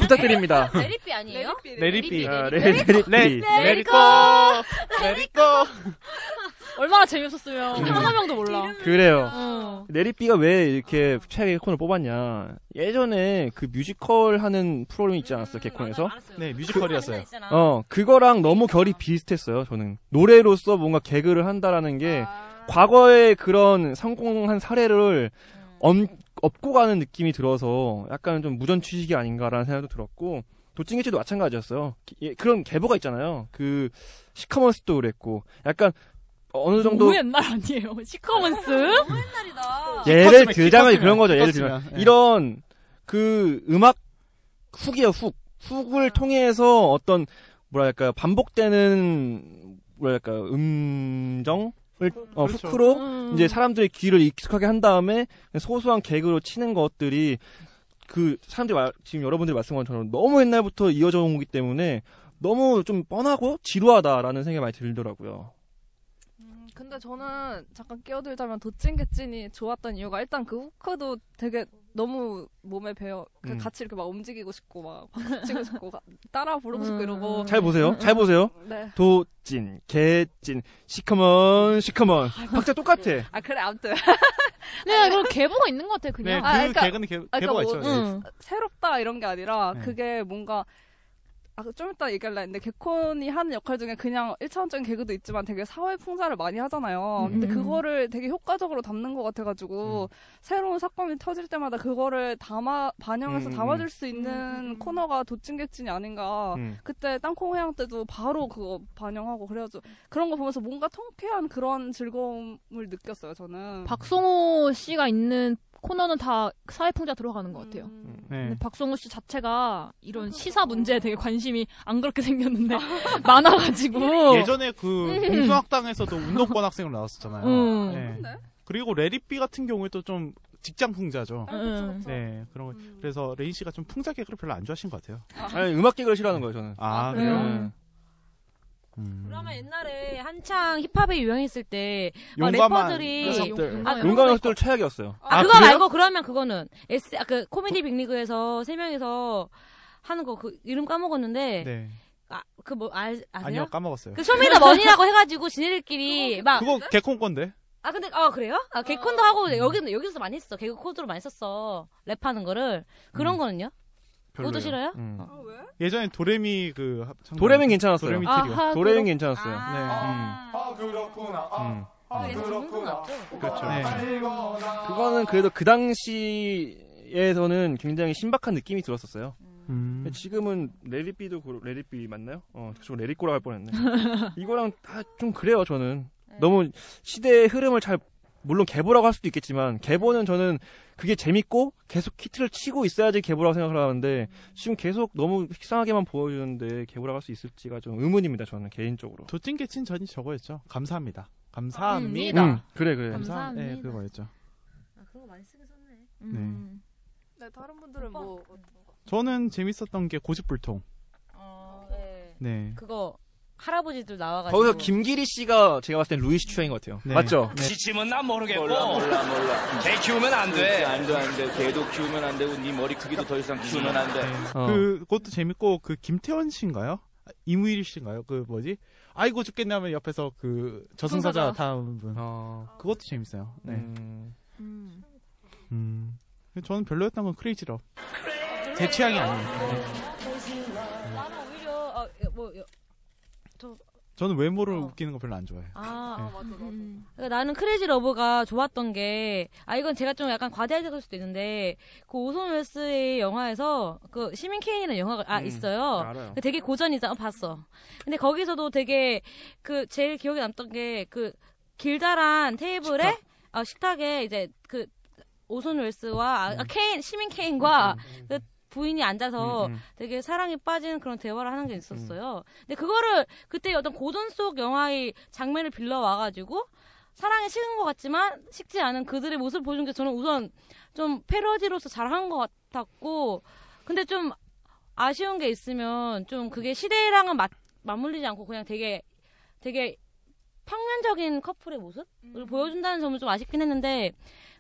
부탁드립니다. 레리비 아니에요? 레리비. 레리비. 레리 거. 레리 거. 얼마나 재미없었으면 음. 하나 명도 몰라. 그래요. 어. 레리비가 왜 이렇게 최악의 개콘을 뽑았냐. 예전에 그 뮤지컬 하는 프로그램 있지 않았어요? 음, 개콘에서? 네, 뮤지컬이었어요. 그, 어, 그거랑 너무 결이 비슷했어요. 저는 노래로서 뭔가 개그를 한다라는 게 아. 과거의 그런 성공한 사례를 음. 엄, 업고 가는 느낌이 들어서 약간 좀 무전취식이 아닌가라는 생각도 들었고, 도찐개치도 마찬가지였어요. 예, 그런 개보가 있잖아요. 그 시커먼스도 그랬고 약간 어느 정도. 너무 옛날 아니에요. 시커먼스? 너무 옛날이다. 예를 들자면 그런 거죠. 예를 들면. 예. 이런, 그, 음악, 훅이요, 훅. 훅을 아. 통해서 어떤, 뭐랄까요, 반복되는, 뭐랄까요, 음정? 을, 어, 그렇죠. 훅으로, 음. 이제 사람들의 귀를 익숙하게 한 다음에 소소한 개그로 치는 것들이, 그, 사람들이, 말, 지금 여러분들이 말씀하신 것처럼 너무 옛날부터 이어져 오기 때문에 너무 좀 뻔하고 지루하다라는 생각이 많이 들더라고요. 근데 저는 잠깐 끼어들자면 도찐개찐이 좋았던 이유가 일단 그 후크도 되게 너무 몸에 배어 음. 같이 이렇게 막 움직이고 싶고 막 박수치고 싶고 따라 부르고 음. 싶고 이러고. 잘 보세요. 잘 보세요. 네. 도찐, 개찐, 시커먼, 시커먼. 아, 박자 똑같아. 아 그래 아무튼. 네, 그럼 개보가 있는 것 같아 그냥. 네, 그 아, 그러니까, 개그는 개, 그러니까 개보가 뭐, 있죠. 음. 새롭다 이런 게 아니라 네. 그게 뭔가. 아, 좀 이따 얘기할라 했는데 개콘이 하는 역할 중에 그냥 일차원적인 개그도 있지만 되게 사회 풍자를 많이 하잖아요. 근데 음. 그거를 되게 효과적으로 담는 것 같아가지고 음. 새로운 사건이 터질 때마다 그거를 담아 반영해서 음. 담아줄 수 있는 음. 코너가 도찐개찐이 아닌가. 음. 그때 땅콩회양 때도 바로 그거 반영하고 그래가지고 그런 거 보면서 뭔가 통쾌한 그런 즐거움을 느꼈어요. 저는 박성호 씨가 있는 코너는 다 사회풍자 들어가는 것 같아요. 음. 네. 근데 박성우 씨 자체가 이런 시사 문제에 되게 관심이 안 그렇게 생겼는데 많아가지고 예전에 그 음. 봉수학당에서도 운동권 학생으로 나왔었잖아요. 음. 네. 그리고 레리비 같은 경우에도 좀 직장 풍자죠. 아, 그쵸, 그쵸. 네, 그런 거. 음. 그래서 레인 씨가 좀 풍자 개그를 별로 안 좋아하신 것 같아요. 아. 아니, 음악 개그를 싫어하는 거예요, 저는. 아, 아 그래요? 음. 음. 그러면 옛날에 한창 힙합에 유행했을 때 막 래퍼들이 녀석들. 아, 용감한 녀석들 최악이었어요. 아, 아 그거 그래요? 말고 그러면 그거는 S 아, 그 코미디 빅리그에서 세 명에서 하는 거 그 이름 까먹었는데. 네. 아, 그 뭐 아, 아세요? 아니요, 까먹었어요. 그 쇼미더머니라고 해가지고 지네들끼리 막 그거 개콘 건데. 아 근데 아 그래요? 아 개콘도 어... 하고 여기는 여기서 많이 했어. 개그 코드로 많이 썼어. 랩하는 거를 그런 음. 거는요? 별로예요. 그것도 싫어요? 음. 어, 왜? 예전에 도레미 그 도레미 괜찮았어요. 도레미 트리오. 도레미 괜찮았어요. 아, 네. 아, 음. 아 그렇구나. 아, 음. 아, 아 그렇구나. 그렇죠. 네. 그거는 그래도 그 당시에서는 굉장히 신박한 느낌이 들었었어요. 음. 지금은 레리비도 레리비 맞나요? 어, 저 레리꼬라 할 뻔했네. 이거랑 다 좀 그래요, 저는. 너무 시대의 흐름을 잘 물론 개보라고 할 수도 있겠지만 개보는 저는 그게 재밌고 계속 히트를 치고 있어야지 개보라고 생각을 하는데 지금 계속 너무 식상하게만 보여주는데 개보라고 할 수 있을지가 좀 의문입니다. 저는 개인적으로 도찐개찐 전이 저거였죠. 감사합니다. 감사합니다. 음, 그래 그래 감사합니다. 네, 그거였죠. 아, 그거 많이 쓰긴 썼네. 음. 네. 네, 다른 분들은 뭐 저는 재밌었던 게 고집불통. 어, 네. 네. 그거 할아버지들 나와가지고 거기서 김기리 씨가 제가 봤을 땐 루이스 추양인 것 같아요. 네. 맞죠? 네. 지침은 난 모르겠고 몰라 몰라 몰라 개 키우면 안 돼 안 돼 안 돼 개도 키우면 안 되고 네 머리 크기도 더 이상 키우면 안 돼. 어. 그, 그것도 재밌고 그 김태원 씨인가요? 이무일 씨인가요? 그 뭐지? 아이고 죽겠네 하면 옆에서 그 저승사자 다음 분. 어. 그것도 재밌어요. 네. 음. 음. 음. 저는 별로였던 건 크레이지럽. 제 취향이 아니에요. 나는 오히려 뭐 저는 외모를 어. 웃기는 거 별로 안 좋아해요. 아, 네. 아 맞아, 맞아. 음. 그러니까 나는 크레이지 러브가 좋았던 게, 아, 이건 제가 좀 약간 과대할 수도 있는데, 그 오손 웰스의 영화에서, 그 시민 케인이라는 영화가, 아, 음, 있어요. 알아요. 되게 고전이잖아, 봤어. 근데 거기서도 되게, 그, 제일 기억에 남던 게, 그, 길다란 테이블에, 식탁. 아, 식탁에 이제, 그, 오손 웰스와, 음. 아, 케인, 시민 케인과, 음. 그, 부인이 앉아서 음, 음. 되게 사랑에 빠진 그런 대화를 하는 게 있었어요. 음. 근데 그거를 그때 어떤 고전 속 영화의 장면을 빌려와가지고 사랑에 식은 것 같지만 식지 않은 그들의 모습을 보여준 게 저는 우선 좀 패러디로서 잘한 것 같았고, 근데 좀 아쉬운 게 있으면 좀 그게 시대랑은 맞, 맞물리지 않고 그냥 되게 되게 평면적인 커플의 모습을 음. 보여준다는 점은 좀 아쉽긴 했는데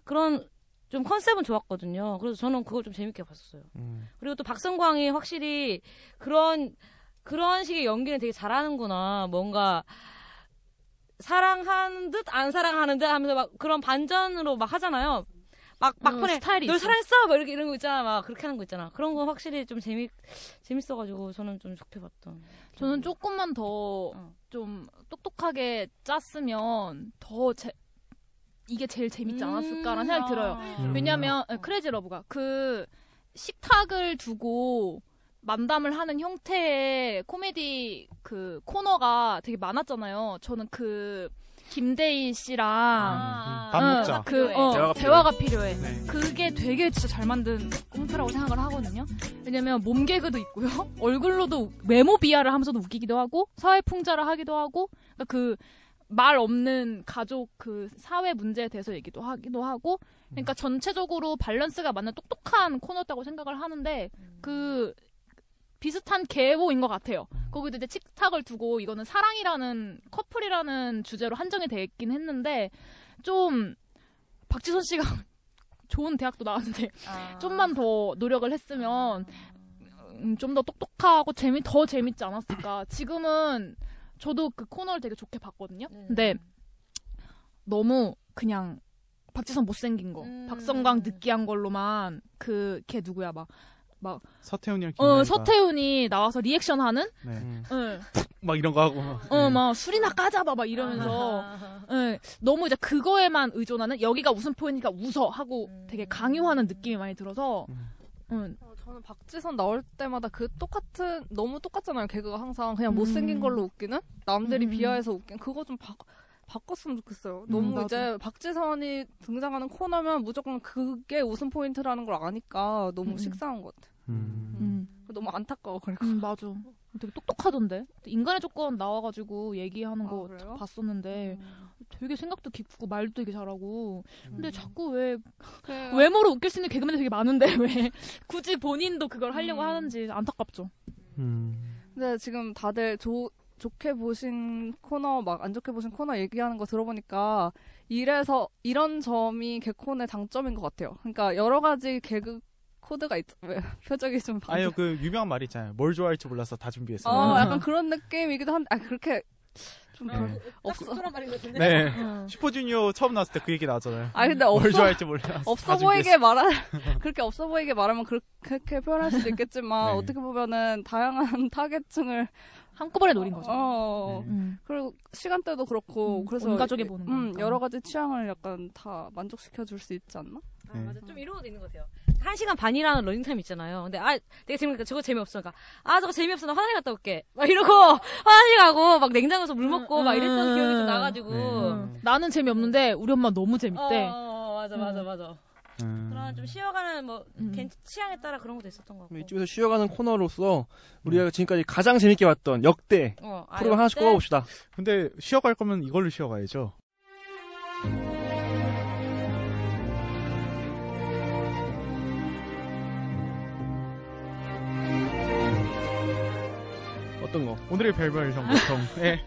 그런 좀 컨셉은 좋았거든요. 그래서 저는 그걸 좀 재밌게 봤었어요. 음. 그리고 또 박성광이 확실히 그런 그런 식의 연기는 되게 잘하는구나. 뭔가 사랑하는 듯 안 사랑하는 듯 하면서 막 그런 반전으로 막 하잖아요. 막 막판에 음, 스타일이 널 있어. 사랑했어 막 이렇게 이런 거 있잖아. 막 그렇게 하는 거 있잖아. 그런 거 확실히 좀 재미 재밌어가지고 저는 좀 좋게 봤던. 저는 조금만 더 좀 어. 똑똑하게 짰으면 더 제. 이게 제일 재밌지 않았을까라는 음~ 생각이 들어요. 음~ 왜냐하면 음~ 크레이지 러브가 그 식탁을 두고 만담을 하는 형태의 코미디 그 코너가 되게 많았잖아요. 저는 그 김대희 씨랑 아~ 밥 먹자. 응, 그, 어, 대화가, 대화가 필요해. 필요해. 네. 그게 되게 진짜 잘 만든 꽁트라고 생각을 하거든요. 왜냐면 몸 개그도 있고요. 얼굴로도 외모 비하를 하면서도 웃기기도 하고 사회 풍자를 하기도 하고 그러니까 그 말 없는 가족 그 사회 문제에 대해서 얘기도 하기도 하고 그러니까 전체적으로 밸런스가 맞는 똑똑한 코너였다고 생각을 하는데 그 비슷한 계보인 것 같아요. 거기도 이제 식탁을 두고 이거는 사랑이라는 커플이라는 주제로 한정이 돼 있긴 했는데 좀 박지선 씨가 좋은 대학도 나왔는데 아... 좀만 더 노력을 했으면 좀 더 똑똑하고 재미 더 재밌지 않았을까. 지금은 저도 그 코너를 되게 좋게 봤거든요. 네. 근데 너무 그냥 박지선 못생긴 거, 음. 박성광 느끼한 걸로만 그 걔 누구야 막 막 서태훈이랑 어 서태훈이 나와서 리액션하는, 네. 음. 네. 막 이런 거 하고 어 막 술이나 까자봐 막 이러면서 네. 너무 이제 그거에만 의존하는 여기가 웃음 포인트니까 웃어 하고 음. 되게 강요하는 느낌이 많이 들어서. 음. 응. 어, 저는 박지선 나올 때마다 그 똑같은 너무 똑같잖아요. 개그가 항상 그냥 음. 못생긴 걸로 웃기는 남들이 음. 비하해서 웃긴 그거 좀 바, 바꿨으면 좋겠어요. 너무 음, 이제 박지선이 등장하는 코너면 무조건 그게 웃음 포인트라는 걸 아니까 너무 음. 식상한 것 같아요. 음. 음. 너무 안타까워. 그러니까. 음, 맞아. 되게 똑똑하던데 인간의 조건 나와가지고 얘기하는 아, 거 그래요? 봤었는데 음. 되게 생각도 깊고 말도 되게 잘하고. 근데 음. 자꾸 왜 그래요. 외모로 웃길 수 있는 개그맨들 되게 많은데 왜 굳이 본인도 그걸 하려고 음. 하는지 안타깝죠. 음. 근데 지금 다들 조, 좋게 보신 코너 막 안 좋게 보신 코너 얘기하는 거 들어보니까 이래서 이런 점이 개콘의 장점인 것 같아요. 그러니까 여러 가지 개그 코드가 있죠. 표정이 좀 반대. 아니요, 그 유명한 말 있잖아요. 뭘 좋아할지 몰라서 다 준비했어요. 어, 약간 그런 느낌이기도 한데, 아 그렇게 좀 별 네. 없어. 네, 어. 슈퍼주니어 처음 나왔을 때 그 얘기 나잖아요. 아 근데 없어, 뭘 좋아할지 몰라. 없어 보이게 말하 그렇게 없어 보이게 말하면 그렇게 표현할 수도 있겠지만 네. 어떻게 보면은 다양한 타겟층을 한꺼번에 노린 거죠. 어, 네. 음. 그리고 시간대도 그렇고 음, 그래서 온 가족이 보는 음, 거니까. 여러 가지 취향을 약간 다 만족시켜 줄 수 있지 않나? 아, 맞아. 좀 이런 것도 있는 것 같아요. 한 시간 반이라는 러닝타임 있잖아요. 근데, 아, 되게 재밌으니까 저거 재미없어. 그러니까, 아, 저거 재미없어. 나 화장실 갔다 올게. 막 이러고, 화장실 가고, 막 냉장고에서 물 먹고, 음, 막 이랬던 음, 기억이 좀 나가지고. 음. 나는 재미없는데, 우리 엄마 너무 재밌대. 어, 어, 어 맞아, 음. 맞아, 맞아. 음. 그런 좀 쉬어가는, 뭐, 음. 취향에 따라 그런 것도 있었던 것 같고. 이쪽에서 쉬어가는 코너로서, 우리가 음. 지금까지 가장 재밌게 봤던 역대 어, 아, 프로그램 역대? 하나씩 꼽아봅시다. 근데, 쉬어갈 거면 이걸로 쉬어가야죠. 거. 오늘의 별별 정보통 네.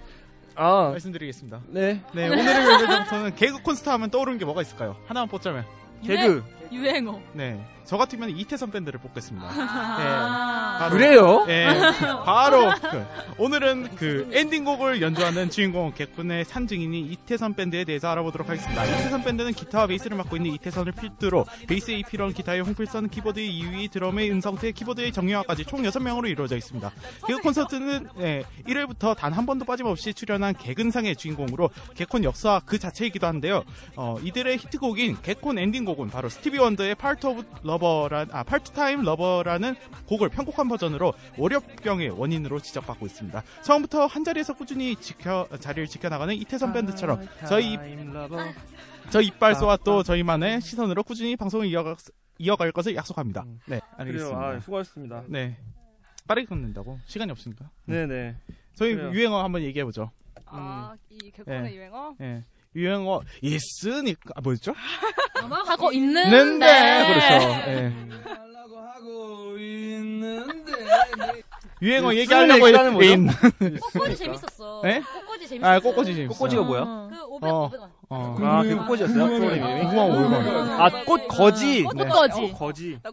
아. 말씀드리겠습니다. 네. 네, 오늘의 별별 정보통은 개그 콘서트 하면 떠오르는 게 뭐가 있을까요? 하나만 뽑자면 유행, 개그 유행어. 네, 저 같으면 이태선 밴드를 뽑겠습니다. 아~ 네, 바로, 그래요? 네, 바로 그, 오늘은 그 엔딩곡을 연주하는 주인공 개콘의 산증인인 이태선 밴드에 대해서 알아보도록 하겠습니다. 이태선 밴드는 기타와 베이스를 맡고 있는 이태선을 필두로 베이스의 이필원, 기타의 홍필선, 키보드의 이유희, 드럼의 은성태, 키보드의 정영화까지 총 여섯 명으로 이루어져 있습니다. 개그 콘서트는 네, 일 회부터 단 한 번도 빠짐없이 출연한 개근상의 주인공으로 개콘 역사 그 자체이기도 한데요. 어, 이들의 히트곡인 개콘 엔딩곡은 바로 스티비 원더의 Part of Lover란, 아, Part Time Lover라는 곡을 편곡한 버전으로 월요병의 원인으로 지적받고 있습니다. 처음부터 한 자리에서 꾸준히 지켜, 자리를 지켜나가는 이태선 밴드처럼 저희, 저희 이빨소와 또 저희만의 시선으로 꾸준히 방송을 이어가, 이어갈 것을 약속합니다. 네, 알겠습니다. 그래요, 아, 수고하셨습니다. 네, 빠르게 끝낸다고? 시간이 없으니까. 네네. 저희 그래요. 유행어 한번 얘기해보죠. 아, 이 개콘의 네. 유행어? 네. 유행어 있으니까 아, 뭐였죠? 하고 있는데 그렇죠. 네. 유행어 얘기하려고 했다는 뭐죠? 꼬꼬지 재밌었어. 네? 꼬꼬지 재밌었어. 아 꼬꼬지 재밌어. 꼬꼬지가 뭐야? 그 오백 오백 원. 어. 아, 그 꼬꼬지였어요? 오백원. 아, 꽃 거지. 꽃 거지. 거지. 나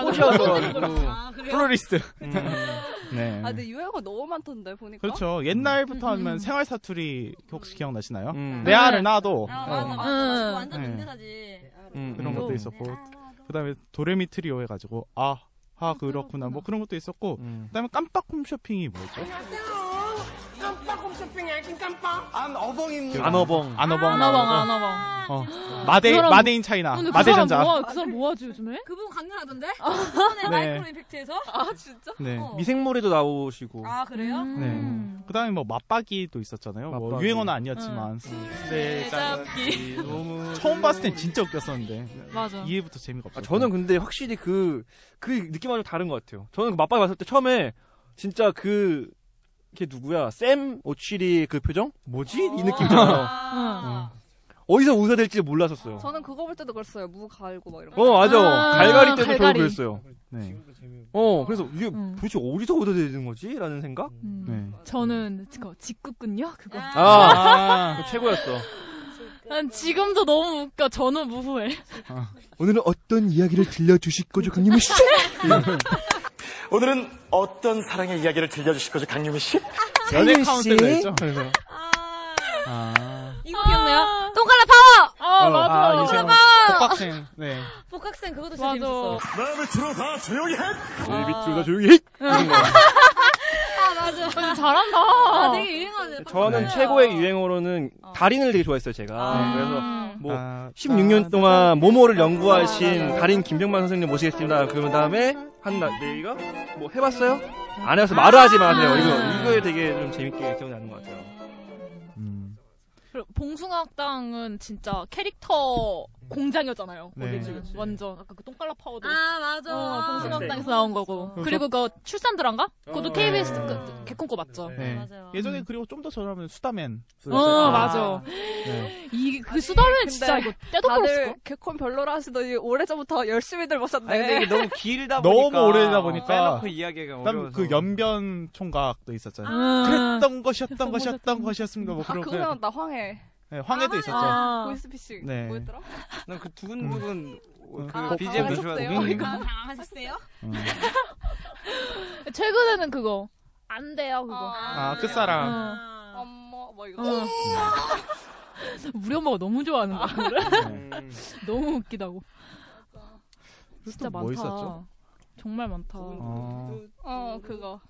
꼬꼬지라고. 플로리스트. 네. 아, 근데 유행어가 너무 많던데 보니까. 그렇죠. 옛날부터 하면 음. 생활 사투리 혹시 기억나시나요? 음. 내 알을 놔도. 아, 맞아, 맞아. 맞아. 완전 민들하지. 음. 그런 것도 있었고, 그다음에 도레미 트리오 해가지고 아, 하 그렇구나 뭐 그런 것도 있었고, 음. 그다음에 깜빡 홈쇼핑이 뭐였죠? 깜빡 홈쇼핑이 아닌 깜빡. 안 어벙입니다. 안 어벙. 안 어벙. 안 어벙. 안 어벙. 어. 마데 사람, 마데인 차이나. 그 마데전자. 뭐, 그 사람 뭐하지 요즘에? 그분 강렬하던데? 이번에 네. 마이크로 임팩트에서? 아 진짜? 네. 어. 미생물에도 나오시고. 아 그래요? 음. 네. 그다음에 뭐 맞박이도 있었잖아요. 맞박이. 뭐 유행어는 아니었지만. 잡기. 음. 처음 봤을 땐 진짜 웃겼었는데. 맞아. 이해부터 재미가 없어. 아, 저는 근데 확실히 그그 그 느낌하고 다른 것 같아요. 저는 그 맞박이 봤을 때 처음에 진짜 그 걔 누구야? 샘 오치리 그 표정? 뭐지? 이 느낌이잖아요. 아~ 어. 어디서 웃어야 될지 몰랐었어요. 저는 그거 볼 때도 그랬어요. 무 갈고 막 이런 거. 어, 맞아. 아~ 갈갈이 때도 저도 그랬어요. 네. 어, 그래서 이게 음. 도대체 어디서 웃어야 되는 거지? 라는 생각? 음. 네. 저는 그거 직구군요? 그거. 아, 아~ 그거 최고였어. 난 지금도 너무 웃겨. 저는 무후해. 아. 오늘은 어떤 이야기를 들려주실 거죠, 강림이 씨? 오늘은 어떤 사랑의 이야기를 들려주실 거죠, 강유미 씨? 연애 카운트가 있죠. 아, 아. 이거 기억나요? 똥갈라 파워. 아, 어, 맞아. 똥갈라 파워. 복학생. 네. 복학생 그것도 진짜 재밌었어. 마음을 들어 다 조용히 해. 우리 밑줄 다 조용히 해. 아, 맞아. 잘한다. 아, 되게 유행어네. 저는 네. 최고의 유행어로는 달인을 되게 좋아했어요, 제가. 아. 그래서 뭐 아, 십육 년 동안 모모를 연구하신 아, 달인 김병만 선생님 모시겠습니다. 그런 다음에 한나 내가 뭐 해봤어요? 안 해서 말을 하지 마세요. 이거 이거에 되게 좀 재밌게 기억이 나는 것 같아요. 음. 봉숭아학당은 진짜 캐릭터 공장이었잖아요. 네. 거기 지금 완전 아까 그 똥깔라 파워도 아 맞아. 어, 봉숭아당에서 나온 거고. 그래서... 그리고 그 출산드란가? 그것도 어, 케이비에스 네. 그, 개콘 거 맞죠? 네. 맞아요. 예전에 그리고 좀 더 저렴한 수다맨. 어 아, 맞아. 네. 이 그 수다맨 진짜 이거 때도 벌었을 거. 개콘 별로라 하시더니 오래전부터 열심히들 보셨네. 너무 길다 보니까 너무 오래다 보니까 이야기가 어려워서. 그 연변 총각도 있었잖아요. 아~ 그랬던 것이었던 것이었던 것이었습니다. 뭐 그런. 아 그거 생각나 황해. 네, 황해도 아, 있었죠. 아~ 보이스피싱. 네. 뭐였더라? 난 그 두근 두근 그 비지엠도 좋아하는데. 당황하셨어요? 최근에는 그거 안 돼요 그거. 아, 아 끝사랑. 아~ 엄마 뭐 이거. 어. 우리 엄마가 너무 좋아하는 거. 음. 너무 웃기다고. 진짜 많다. 뭐 있었죠? 정말 많다. 어, 어 그거.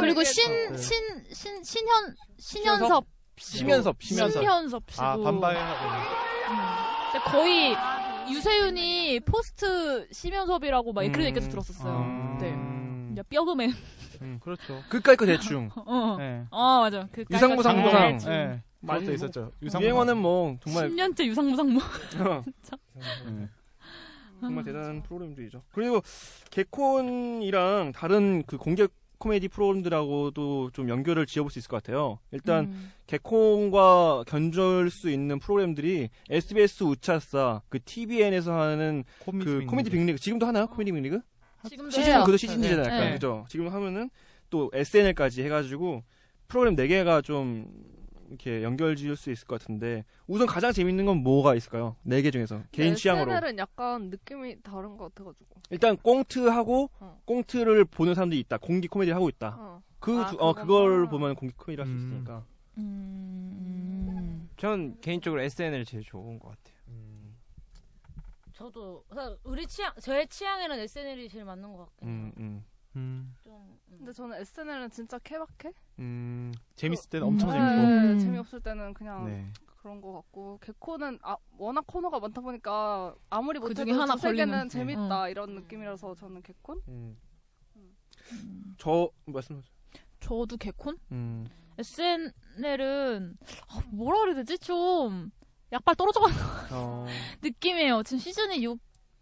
그리고 신, 신, 신, 신현, 신현섭. 심현섭, 심현섭. 심현섭 씨도. 아, 반바이. 응. 거의 아, 유세윤이 포스트 심현섭이라고 막 그런 얘기도 들었었어요. 아... 네. 야, 뼈그맨. 음, 그렇죠. 그까이 거 대충. 어. 네. 어, 맞아. 그 유상무 상무상. 예. 많이 있었죠. 유상무. 유행어는 뭐, 정말. 십 년째 유상무 상무. 진짜. 네. 정말 대단한 프로그램들이죠. 그리고 개콘이랑 다른 그 공개 코미디 프로그램들하고도 좀 연결을 지어볼 수 있을 것 같아요. 일단 음. 개콘과 견줄 수 있는 프로그램들이 에스비에스 우차사, 그 티비엔에서 하는 코미디, 그 빅리그. 코미디 빅리그 지금도 하나요? 코미디 빅리그? 지금도 시즌, 해요. 그것도 시즌제잖아요. 네. 약간, 네. 그죠? 지금 하면은 또 에스엔엘까지 해가지고 프로그램 네 개가 좀 이렇게 연결 지을 수 있을 것 같은데 우선 가장 재밌는 건 뭐가 있을까요? 네 개 중에서 개인 네, 취향으로 에스엔엘은 약간 느낌이 다른 것 같아가지고 일단 꽁트하고 어. 꽁트를 보는 사람들이 있다 공기 코미디를 하고 있다 어. 그, 아, 두, 어, 그걸 보면 공기 코미디를 할 수 음. 있으니까 음... 전 개인적으로 에스엔엘 제일 좋은 것 같아요. 음... 저도 우리 취향, 저의 취향에는 에스엔엘이 제일 맞는 것 같긴 해요. 음, 음. 음. 좀, 음. 근데 저는 에스엔엘은 진짜 케바케? 음, 재밌을 때는 음. 엄청 재밌고 네, 재미없을 때는 그냥 네. 그런 거 같고 개콘은 아, 워낙 코너가 많다 보니까 아무리 못해도 그 하나 두세 개는 재밌다 음. 이런 느낌이라서 저는 개콘? 음. 음. 저 말씀하세요. 저도 개콘? 음. 에스엔엘은 아, 뭐라 그래야 되지? 좀 약발 떨어져가는 어. 느낌이에요. 지금 시즌이 육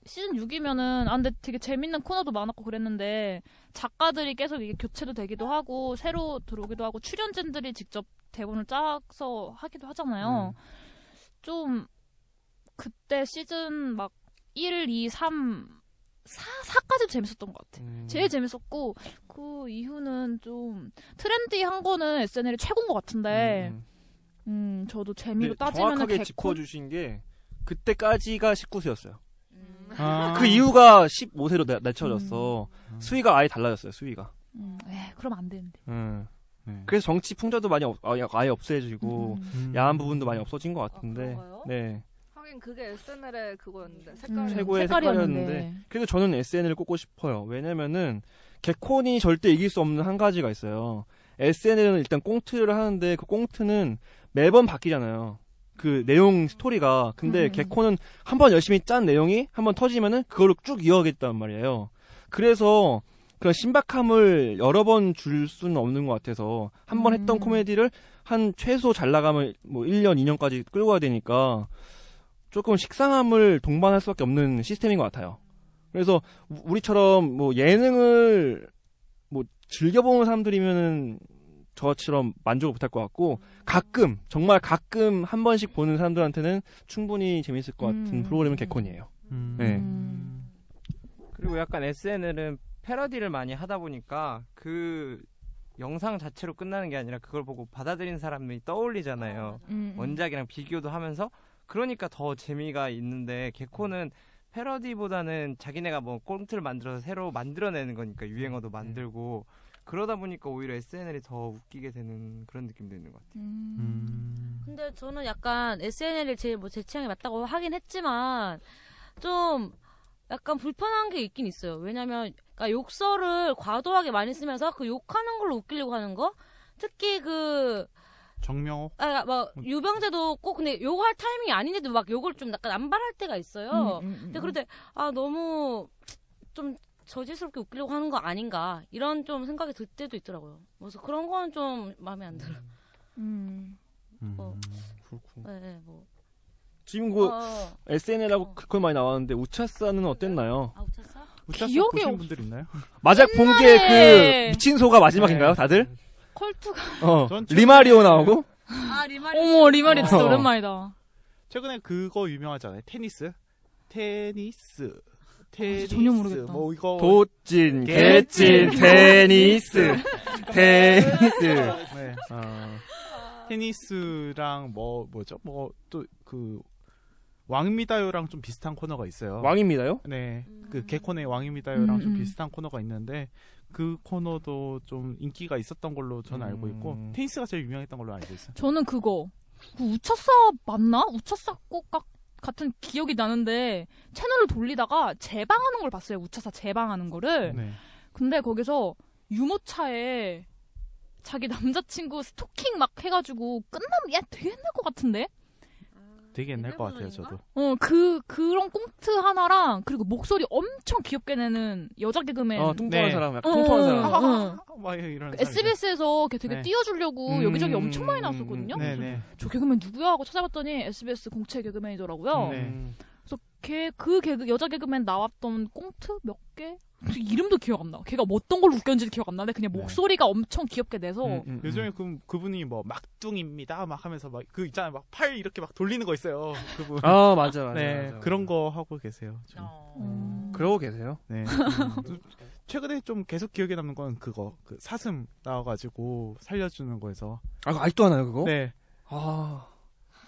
시즌 육이면은 아 근데 되게 재밌는 코너도 많았고 그랬는데 작가들이 계속 이게 교체도 되기도 하고 새로 들어오기도 하고 출연진들이 직접 대본을 짜서 하기도 하잖아요. 음. 좀 그때 시즌 막 일, 이, 삼, 사, 사까지 재밌었던 것 같아. 음. 제일 재밌었고 그 이후는 좀 트렌디한 거는 에스엔엘이 최고인 것 같은데 음, 음 저도 재미로 따지면은 정확하게 개콘... 짚어주신 게 그때까지가 십구 세였어요. 아~ 그 이유가 십오 세로 낮춰졌어. 음. 수위가 아예 달라졌어요. 수위가. 음, 에 그럼 안 되는데. 음. 네. 그래서 정치 풍자도 많이 없, 아예 없애지고 음. 야한 부분도 많이 없어진 것 같은데. 아, 네. 하긴 그게 에스엔엘의 그거였는데 색깔 최고의 색깔이었는데. 색깔이었는데. 그래서 저는 에스엔엘을 꼽고 싶어요. 왜냐면은 개콘이 절대 이길 수 없는 한 가지가 있어요. 에스엔엘은 일단 꽁트를 하는데 그 꽁트는 매번 바뀌잖아요. 그 내용 스토리가 근데 음. 개콘은 한번 열심히 짠 내용이 한번 터지면은 그걸로 쭉 이어가겠단 말이에요. 그래서 그런 신박함을 여러 번 줄 수는 없는 것 같아서 한번 음. 했던 코미디를 한 최소 잘 나가면 뭐 일 년, 이 년까지 끌고 가야 되니까 조금 식상함을 동반할 수밖에 없는 시스템인 것 같아요. 그래서 우리처럼 뭐 예능을 뭐 즐겨보는 사람들이면은 저처럼 만족을 못할 것 같고 가끔 정말 가끔 한 번씩 보는 사람들한테는 충분히 재밌을 것 같은 음. 프로그램은 개콘이에요. 음. 네. 그리고 약간 에스엔엘은 패러디를 많이 하다 보니까 그 영상 자체로 끝나는 게 아니라 그걸 보고 받아들인 사람이 떠올리잖아요. 음. 원작이랑 비교도 하면서 그러니까 더 재미가 있는데 개콘은 패러디보다는 자기네가 뭐 꽁트를 만들어서 새로 만들어내는 거니까 유행어도 만들고 음. 그러다 보니까 오히려 에스엔엘이 더 웃기게 되는 그런 느낌도 있는 것 같아요. 음. 음. 근데 저는 약간 에스엔엘이 제일 뭐 제 취향에 맞다고 하긴 했지만 좀 약간 불편한 게 있긴 있어요. 왜냐면 그러니까 욕설을 과도하게 많이 쓰면서 그 욕하는 걸로 웃기려고 하는 거? 특히 그 정명호? 아, 막 유병재도 꼭 근데 욕할 타이밍이 아닌데도 막 욕을 좀 약간 남발할 때가 있어요. 음, 음, 음, 근데 그럴 때 아 너무 좀 저질스럽게 웃기려고 하는 거 아닌가 이런 좀 생각이 들 때도 있더라고요. 그래서 그런 건 좀 마음에 안 들어. 음. 음. 뭐, 음. 그렇고. 네, 뭐 지금 그 어. 에스엔엘하고 어. 그걸 많이 나왔는데 우차사는 어땠나요? 아, 우차사? 우차사 보신 없... 분들 있나요? 마작 본 게 그 미친 소가 마지막인가요, 네. 다들? 컬투가. 어. 리마리오 나오고. 아, 리마리오. 어머, 리마리오 진짜 어. 오랜만이다. 최근에 그거 유명하잖아요. 테니스. 테니스. 테니스. 아, 전혀 모르겠다. 뭐 이거 도찐, 개찐, 테니스. 테니스. 네. 어. 테니스랑 뭐 뭐죠? 뭐 또 그 왕입니다요랑 좀 비슷한 코너가 있어요. 왕입니다요? 네. 음. 그 개콘의 왕입니다요랑 음. 좀 비슷한 코너가 있는데 그 코너도 좀 인기가 있었던 걸로 저는 음. 알고 있고 테니스가 제일 유명했던 걸로 알고 있어요. 저는 그거 그 우차사 맞나? 우차사 꼭 같은 기억이 나는데 채널을 돌리다가 재방하는 걸 봤어요. 우차사 재방하는 거를. 네. 근데 거기서 유모차에 자기 남자친구 스토킹 막 해가지고 끝나면 야 되게 옛날 것 같은데? 되게 옛날 것 같아요 저도. 어, 그 그런 꽁트 하나랑 그리고 목소리 엄청 귀엽게 내는 여자 개그맨. 어, 통통한 네. 사람, 약간 어, 통통한 사람. 어, 어. 아, 막 이런. 그 에스비에스에서 걔 되게 네. 띄워주려고 음... 여기저기 엄청 많이 나왔었거든요. 네, 네. 저 개그맨 누구야 하고 찾아봤더니 에스비에스 공채 개그맨이더라고요. 네. 그래서 걔 그 개그 여자 개그맨 나왔던 꽁트 몇 개? 이름도 기억 안 나. 걔가 어떤 걸로 웃겼는지 기억 안 나는데 그냥 네. 목소리가 엄청 귀엽게 내서 음, 음, 요즘에 그 그분이 뭐 막둥입니다 막 하면서 막 그 있잖아요 막 팔 이렇게 막 돌리는 거 있어요 그분. 아 맞아 맞아. 네 맞아, 그런 맞아. 거 하고 계세요. 어... 음... 그러고 계세요? 네. 음, 최근에 좀 계속 기억에 남는 건 그거 그 사슴 나와가지고 살려주는 거에서. 아 아직도 하나요 그거? 네. 아.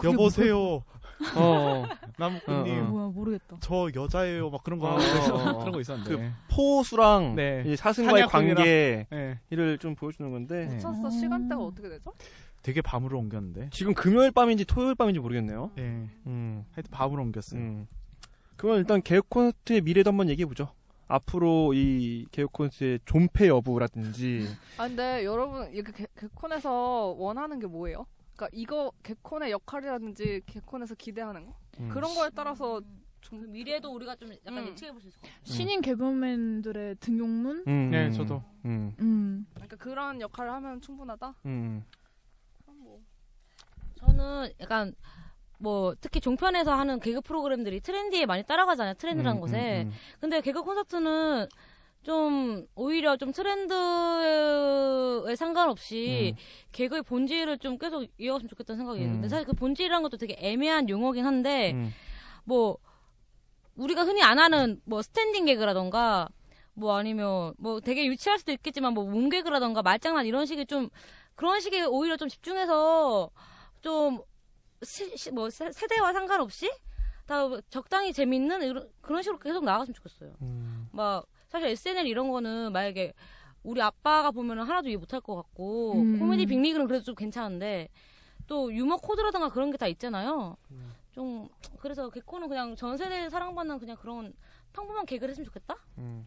여보세요. 무슨... 어, 나무꾼님. 어, 뭐야 모르겠다. 저 여자예요. 막 그런 거 어, 어, 그런 거 있었는데. 그 포수랑 네. 이제 사슴과의 관계를 네. 좀 보여주는 건데. 미쳤어. 시간대가 어떻게 되죠? 되게 밤으로 옮겼는데. 지금 금요일 밤인지 토요일 밤인지 모르겠네요. 네. 음, 하여튼 밤으로 옮겼어요. 음. 그럼 일단 개그콘서트의 미래도 한번 얘기해 보죠. 앞으로 이 개그콘서트의 존폐 여부라든지. 아 근데 여러분 이렇게 개그콘에서 원하는 게 뭐예요? 그러니까 이거 개콘의 역할이라든지 개콘에서 기대하는 거 음. 그런 거에 따라서 좀 미래도 우리가 좀 약간 음. 예측해 볼 수 있을 것 같아요. 신인 개그맨들의 등용문? 음. 네, 저도. 음. 음. 그러니까 그런 역할을 하면 충분하다. 음. 그럼 뭐. 저는 약간 뭐 특히 종편에서 하는 개그 프로그램들이 트렌디에 많이 따라가잖아요. 트렌드라는 음, 것에. 음, 음. 근데 개그 콘서트는 좀 오히려 좀 트렌드에 상관없이 음. 개그의 본질을 좀 계속 이어갔으면 좋겠다는 생각이 음. 있는데 사실 그 본질이라는 것도 되게 애매한 용어긴 한데 음. 뭐 우리가 흔히 안 하는 뭐 스탠딩 개그라던가 뭐 아니면 뭐 되게 유치할 수도 있겠지만 뭐 문 개그라던가 말장난 이런 식의 좀 그런 식의 오히려 좀 집중해서 좀 시, 시, 뭐 세, 세대와 상관없이 다 적당히 재밌는 이런, 그런 식으로 계속 나아갔으면 좋겠어요. 음. 막 사실 에스엔엘 이런 거는 만약에 우리 아빠가 보면 하나도 이해 못할 것 같고 음. 코미디 빅리그는 그래도 좀 괜찮은데 또 유머 코드라든가 그런 게 다 있잖아요. 음. 좀 그래서 개코는 그냥 전 세대에 사랑받는 그냥 그런 평범한 개그를 했으면 좋겠다? 음.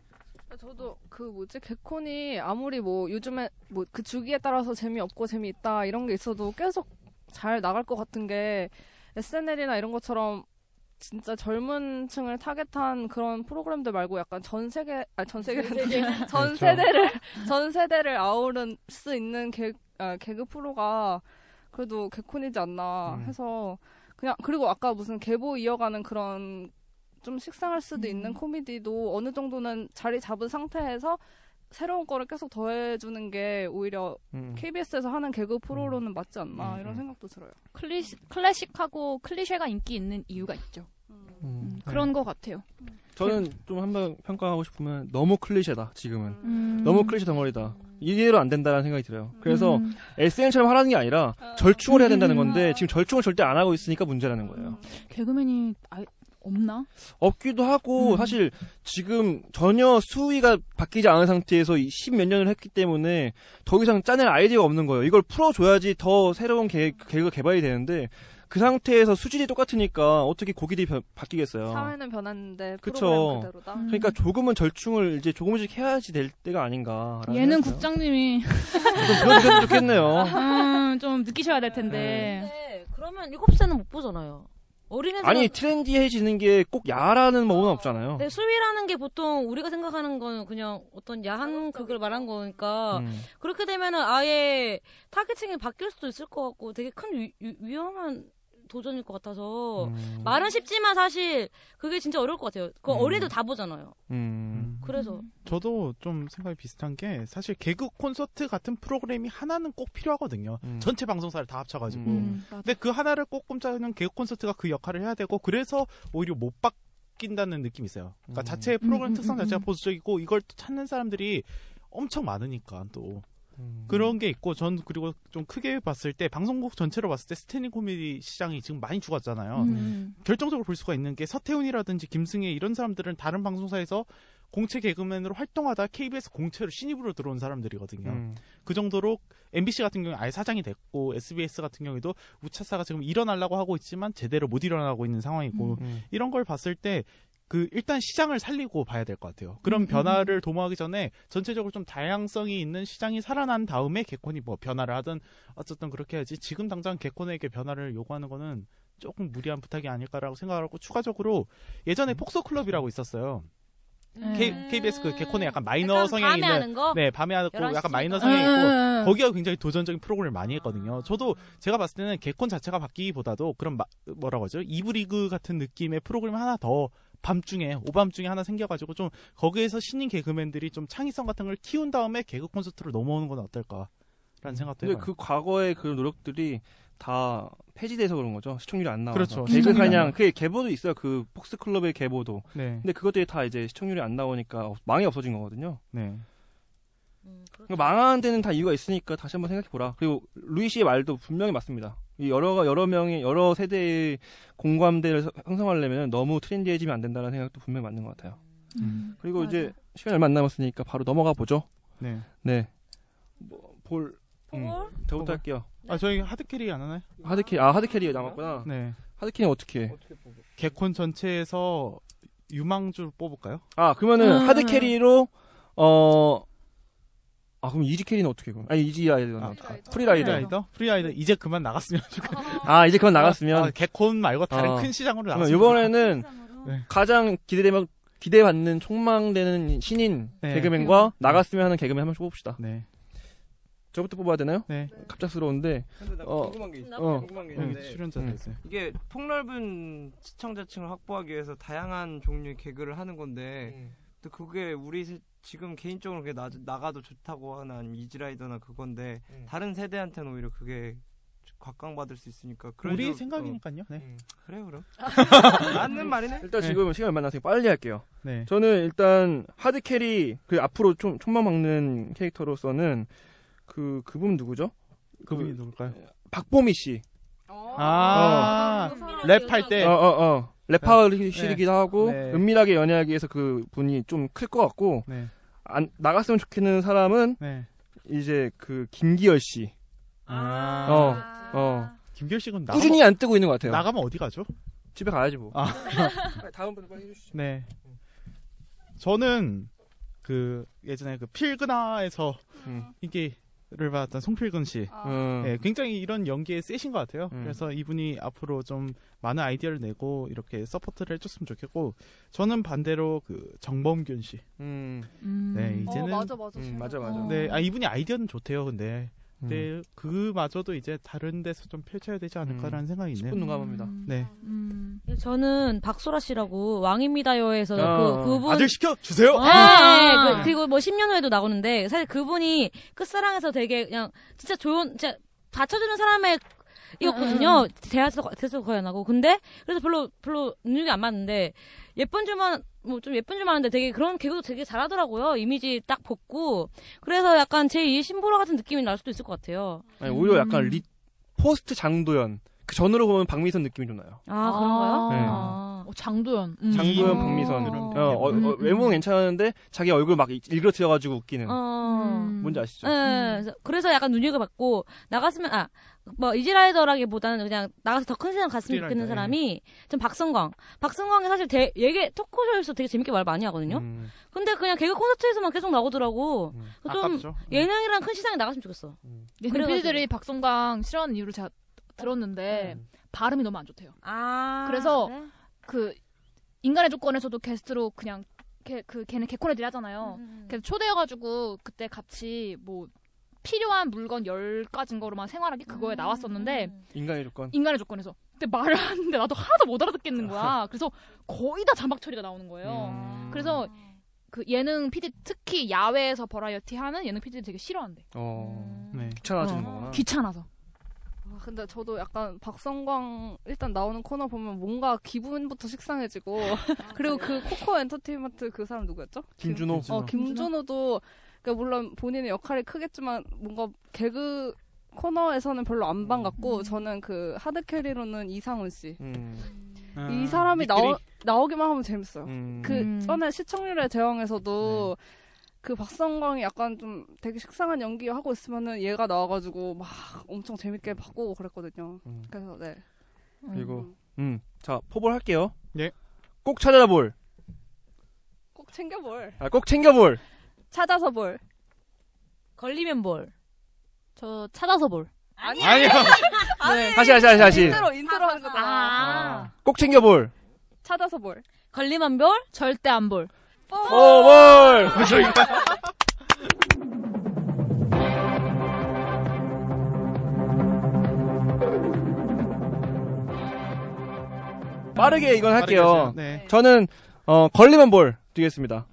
저도 그 뭐지 개콘이 아무리 뭐 요즘에 뭐 그 주기에 따라서 재미없고 재미있다 이런 게 있어도 계속 잘 나갈 것 같은 게 에스엔엘이나 이런 것처럼 진짜 젊은 층을 타겟한 그런 프로그램들 말고 약간 전 세계, 아, 전 세계는, 전 세대를, 전 세대를 아우를 수 있는 개, 아, 개그 프로가 그래도 개콘이지 않나 음. 해서 그냥, 그리고 아까 무슨 계보 이어가는 그런 좀 식상할 수도 음. 있는 코미디도 어느 정도는 자리 잡은 상태에서 새로운 거를 계속 더해주는 게 오히려 음. 케이비에스에서 하는 개그 프로로는 맞지 않나 음. 이런 생각도 들어요. 클리시, 클래식하고 클리셰가 인기 있는 이유가 있죠. 음. 음. 그런 네. 것 같아요. 저는 좀 한번 평가하고 싶으면 너무 클리셰다 지금은. 음. 너무 클리셰 덩어리다. 이대로 안 된다는 생각이 들어요. 그래서 음. 에스엔엘처럼 하라는 게 아니라 어. 절충을 해야 된다는 건데 지금 절충을 절대 안 하고 있으니까 문제라는 거예요. 개그맨이... 아이... 없나? 없기도 하고 음. 사실 지금 전혀 수위가 바뀌지 않은 상태에서 십몇 년을 했기 때문에 더 이상 짜낼 아이디어가 없는 거예요. 이걸 풀어줘야지 더 새로운 개, 개그가 개발이 되는데 그 상태에서 수질이 똑같으니까 어떻게 고기들이 변, 바뀌겠어요. 사회는 변했는데 프로그램 그대로다. 음. 그러니까 조금은 절충을 이제 조금씩 해야지 될 때가 아닌가. 얘는 했어요. 국장님이 좀 들어주셔도 좋겠네요. 음, 좀 느끼셔야 될 텐데. 네. 네. 그러면 일곱 세는 못 보잖아요. 어린애들은... 아니 트렌디해지는 게 꼭 야라는 뭐는 없잖아요. 네, 수위라는 게 보통 우리가 생각하는 건 그냥 어떤 야한 그걸 말한 거니까 음. 그렇게 되면은 아예 타겟층이 바뀔 수도 있을 것 같고 되게 큰 위, 위, 위험한 도전일 것 같아서 음. 말은 쉽지만 사실 그게 진짜 어려울 것 같아요. 그 음. 어린애도 다 보잖아요. 음. 그래서 저도 좀 생각이 비슷한 게 사실 개그 콘서트 같은 프로그램이 하나는 꼭 필요하거든요. 음. 전체 방송사를 다 합쳐가지고 음. 근데 그 하나를 꼭 꼼짝하는 개그 콘서트가 그 역할을 해야 되고 그래서 오히려 못 바뀐다는 느낌이 있어요. 그러니까 음. 자체의 프로그램 음. 특성 자체가 보수적이고 이걸 또 찾는 사람들이 엄청 많으니까 또 음. 그런 게 있고, 전 그리고 좀 크게 봤을 때 방송국 전체로 봤을 때 스탠딩 코미디 시장이 지금 많이 죽었잖아요. 음. 결정적으로 볼 수가 있는 게 서태훈이라든지 김승혜 이런 사람들은 다른 방송사에서 공채 개그맨으로 활동하다 케이비에스 공채로 신입으로 들어온 사람들이거든요. 음. 그 정도로 엠비씨 같은 경우에 아예 사장이 됐고 에스비에스 같은 경우에도 우차사가 지금 일어나려고 하고 있지만 제대로 못 일어나고 있는 상황이고 음. 이런 걸 봤을 때 그 일단 시장을 살리고 봐야 될 것 같아요. 그런 음, 변화를 음. 도모하기 전에 전체적으로 좀 다양성이 있는 시장이 살아난 다음에 개콘이 뭐 변화를 하든 어쨌든 그렇게 해야지 지금 당장 개콘에게 변화를 요구하는 거는 조금 무리한 부탁이 아닐까라고 생각하고, 추가적으로 예전에 음. 폭소클럽이라고 있었어요. 음. K, 케이비에스 그 개콘에 약간 마이너 성향이 있는 밤에 하는 거? 네, 밤에 하고 약간 마이너 성향이 음. 있고 거기가 굉장히 도전적인 프로그램을 많이 했거든요. 저도 제가 봤을 때는 개콘 자체가 바뀌기보다도 그런 마, 뭐라고 하죠? 이브리그 같은 느낌의 프로그램 하나 더 밤중에 오밤중에 하나 생겨가지고 좀 거기에서 신인 개그맨들이 좀 창의성 같은 걸 키운 다음에 개그 콘서트로 넘어오는 건 어떨까라는 생각도 해요. 근데 그 과거의 그 노력들이 다 폐지돼서 그런 거죠. 시청률이 안 나와서. 그렇죠. 개그사냥 그 개보도 있어요. 그 폭스클럽의 개보도. 네. 근데 그것들이 다 이제 시청률이 안 나오니까 망이 없어진 거거든요. 네. 음, 그러니까 망하는 데는 다 이유가 있으니까 다시 한번 생각해 보라. 그리고 루이 씨의 말도 분명히 맞습니다. 여러 여러 명이 여러 세대의 공감대를 형성하려면 너무 트렌디해지면 안 된다는 생각도 분명히 맞는 것 같아요. 음. 그리고 맞아. 이제 시간이 얼마 안 남았으니까 바로 넘어가 보죠. 네. 네. 뭐, 볼. 볼? 음. 저부터 할게요. 네. 아, 저희 하드캐리 안 하나요? 하드캐리, 아, 하드캐리가 남았구나. 네. 하드캐리는 어떻게 해? 개콘 전체에서 유망주를 뽑을까요? 아, 그러면은 음. 하드캐리로, 어, 아 그럼 이지 캐리는 어떻게 그럼? 아니 이지 아이더 아, 프리라이더 프리라이더 프리라이더 이제 그만 나갔으면 아 이제 그만 나갔으면 아, 개콘 말고 다른 아, 큰 시장으로 나갔으면 이번에는 네. 가장 기대되면 기대받는 촉망되는 신인 네. 개그맨과 네. 나갔으면 하는 개그맨 한 명씩 뽑읍시다. 네. 저부터 뽑아야 되나요? 네. 갑작스러운데. 근데 나 어, 궁금한 게 있어. 어, 궁금한 게 있는데. 출연자도 음. 있어요. 이게 폭넓은 시청자층을 확보하기 위해서 다양한 종류의 개그를 하는 건데. 음. 또 그게 우리 세, 지금 개인적으로 그게 나, 나가도 좋다고 하는 이지라이더나 그건데 음. 다른 세대한테는 오히려 그게 곽광받을 수 있으니까 그런 우리 생각이니까요. 네. 음. 그래요 그럼 맞는 말이네. 일단 지금 네. 시간이 얼마 안 남았으니까 빨리 할게요. 네. 저는 일단 하드캐리 그 앞으로 총, 총만 막는 캐릭터로서는 그 그분 누구죠? 그분이 그, 누굴까요? 박보미 씨. 아, 어. 랩할 때. 어, 어, 어. 랩하시기도 네. 하고 네. 은밀하게 연애하기 위해서 그 분이 좀 클 것 같고 네. 안, 나갔으면 좋겠는 사람은 네. 이제 그 김기열 씨. 아, 어, 어. 김기열 씨는 나가면, 꾸준히 안 뜨고 있는 것 같아요. 나가면 어디 가죠? 집에 가야지 뭐. 아. 다음 분 빨리 해주시죠. 네. 저는 그 예전에 그 필그나에서 음. 이게 를 받았던 송필근 씨, 아. 네, 굉장히 이런 연기에 세신 것 같아요. 음. 그래서 이분이 앞으로 좀 많은 아이디어를 내고 이렇게 서포트를 해줬으면 좋겠고, 저는 반대로 그 정범균 씨, 음. 네 이제는 어, 맞아 맞아 음, 맞아 맞아. 네, 아 이분이 아이디어는 좋대요, 근데 근데 음. 그마저도 이제 다른 데서 좀 펼쳐야 되지 않을까라는 음. 생각이 있네요. 십분 눈감합니다. 음. 네. 음. 저는 박소라 씨라고 왕입니다요에서 아. 그, 그분 아들 시켜 주세요. 아. 아. 네. 그, 그리고 뭐 십년 후에도 나오는데 사실 그분이 끝사랑에서 되게 그냥 진짜 좋은 진짜 받쳐주는 사람의 이었거든요. 대화에서 대화에서 거의 안 하고 근데 그래서 별로 별로 능력이 안 맞는데 예쁜 줄만 뭐 좀 예쁜 줄만 하는데 되게 그런 개그도 되게 잘하더라고요. 이미지 딱 벗고 그래서 약간 제이의 신보라 같은 느낌이 날 수도 있을 것 같아요. 아니, 오히려 음. 약간 리 포스트 장도연 그 전으로 보면 박미선 느낌이 좀 나요. 아 그런가요? 네. 아, 장도연 음. 장도연 박미선 이런 어, 어, 어, 외모는 괜찮은데 자기 얼굴 막 일그러뜨려가지고 웃기는 어. 음. 뭔지 아시죠? 네. 음. 그래서 약간 눈여겨봤고 나갔으면 아 뭐 이지라이더라기보다는 그냥 나가서 더 큰 세상 갔으면 좋겠는 사람이 전 박성광. 박성광이 사실 대, 얘기 토크쇼에서 되게 재밌게 말 많이 하거든요. 음. 근데 그냥 개그 콘서트에서만 계속 나오더라고. 음. 좀 아깝죠? 예능이랑 음. 큰 시장에 나갔으면 좋겠어. 음. 예능 피디들이 박성광 싫어하는 이유를 제가 들었는데 음. 발음이 너무 안 좋대요. 아, 그래서 그래? 그 인간의 조건에서도 게스트로 그냥 개, 그 걔는 개콘애들이 하잖아요. 음. 그래서 초대해가지고 그때 같이 뭐 필요한 물건 열 가지인 거로만 생활하기 그거에 나왔었는데 인간의 조건 인간의 조건에서 근데 말을 하는데 나도 하나도 못 알아듣겠는 거야. 그래서 거의 다 자막 처리가 나오는 거예요. 음. 그래서 그 예능 피디, 특히 야외에서 버라이어티 하는 예능 피디들이 되게 싫어한대. 어, 네. 귀찮아지는 어. 거구나. 귀찮아서. 아, 근데 저도 약간 박성광 일단 나오는 코너 보면 뭔가 기분부터 식상해지고 아, 그리고 그 코코 엔터테인먼트 그 사람 누구였죠? 김준호. 김, 김준호. 어, 김준호도 그러니까 물론 본인의 역할이 크겠지만 뭔가 개그 코너에서는 별로 안 반갑고 음. 저는 그 하드캐리로는 이상훈 씨. 음. 아, 이 사람이 나오, 나오기만 하면 재밌어요. 음. 그 전에 시청률의 제왕에서도 네. 그 박성광이 약간 좀 되게 식상한 연기 하고 있으면은 얘가 나와가지고 막 엄청 재밌게 바꾸고 그랬거든요. 음. 그래서 네. 그리고 음, 음. 자 포볼 할게요. 네. 꼭 찾아다 볼. 꼭 챙겨 볼. 아, 꼭 챙겨 볼. 찾아서 볼. 걸리면 볼. 저 찾아서 볼. 아니요. 아니, 네. 다시 다시 다시. 인트로 인트로 하는 거다. 아. 꼭 챙겨 볼. 찾아서 볼. 걸리면 볼. 절대 안 볼. 포볼. 빠르게 이건 할게요. 네. 저는 어, 걸리면 볼 드리겠습니다.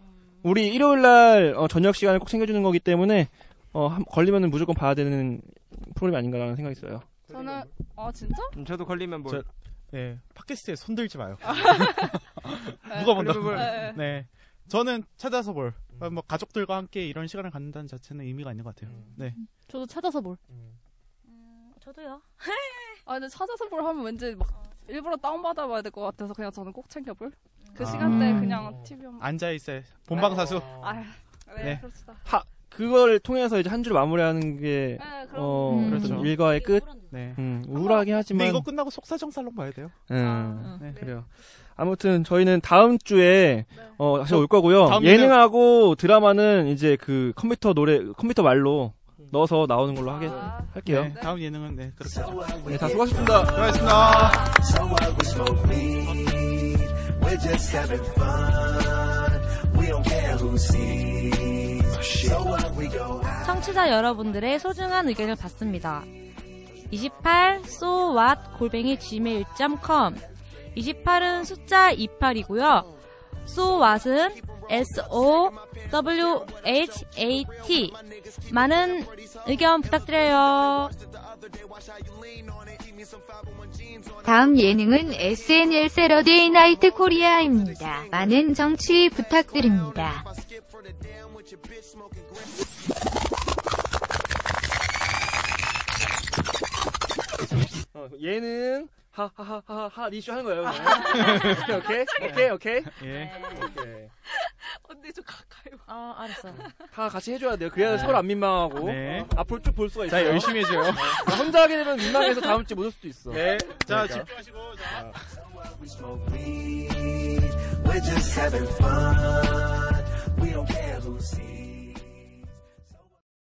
우리 일요일 날 어, 저녁 시간을 꼭 챙겨주는 거기 때문에 어, 걸리면은 무조건 봐야 되는 프로그램이 아닌가라는 생각이 있어요. 저는 아 진짜? 저도 걸리면 볼. 저, 네 팟캐스트에 손들지 마요. 누가 본다고? 네. 네. 저는 찾아서 볼. 뭐 가족들과 함께 이런 시간을 갖는다는 자체는 의미가 있는 것 같아요. 네. 저도 찾아서 볼. 음, 저도요. 아 근데 찾아서 볼 하면 왠지 막 일부러 다운 받아봐야 될 것 같아서 그냥 저는 꼭 챙겨 볼. 그 아. 시간대 그냥 티비 한... 앉아 있어요. 본방사수. 아, 네, 네. 그렇습니다. 하. 그걸 통해서 이제 한 줄 마무리하는 게 네, 어, 음. 그렇죠. 일과의 끝. 네. 음, 우울하긴 하지만. 근데 이거 끝나고 속사정살롱 봐야 돼요. 음, 아, 네. 네. 그래요. 아무튼 저희는 다음 주에 네. 어, 다시 올 거고요. 예능하고 드라마는 이제 그 컴퓨터 노래 컴퓨터 말로 넣어서 나오는 걸로 하게 아, 할게요. 네, 다음 예능은 네 그렇게. 네, 다 수고하셨습니다. 수고하셨습니다. 수고하셨습니다. 청취자 여러분들의 소중한 의견을 받습니다. 이십팔 so what 골뱅이 지메일 닷컴 이십팔은 숫자 이십팔이고요. so what은 에스 오 더블유 에이치 에이 티 많은 의견 부탁드려요. 다음 예능은 에스엔엘 세러데이 나이트 코리아입니다. 많은 정치 부탁드립니다. 어, 얘는 하하하하하 이슈 하는 거예요. 오케이 오케이 오케이 오케이. 예. 오케이. 언니 좀 가까이. 아 알았어. 다 같이 해줘야 돼요. 그래야 네. 서로 안 민망하고 네. 앞으로 쭉 볼 수가 있어요. 자 열심히 해줘요. 혼자 하게 되면 민망해서 다음 주에 못 올 수도 있어. 네. 자 그러니까. 집중하시고. 자. We're just having fun. We don't care who sees.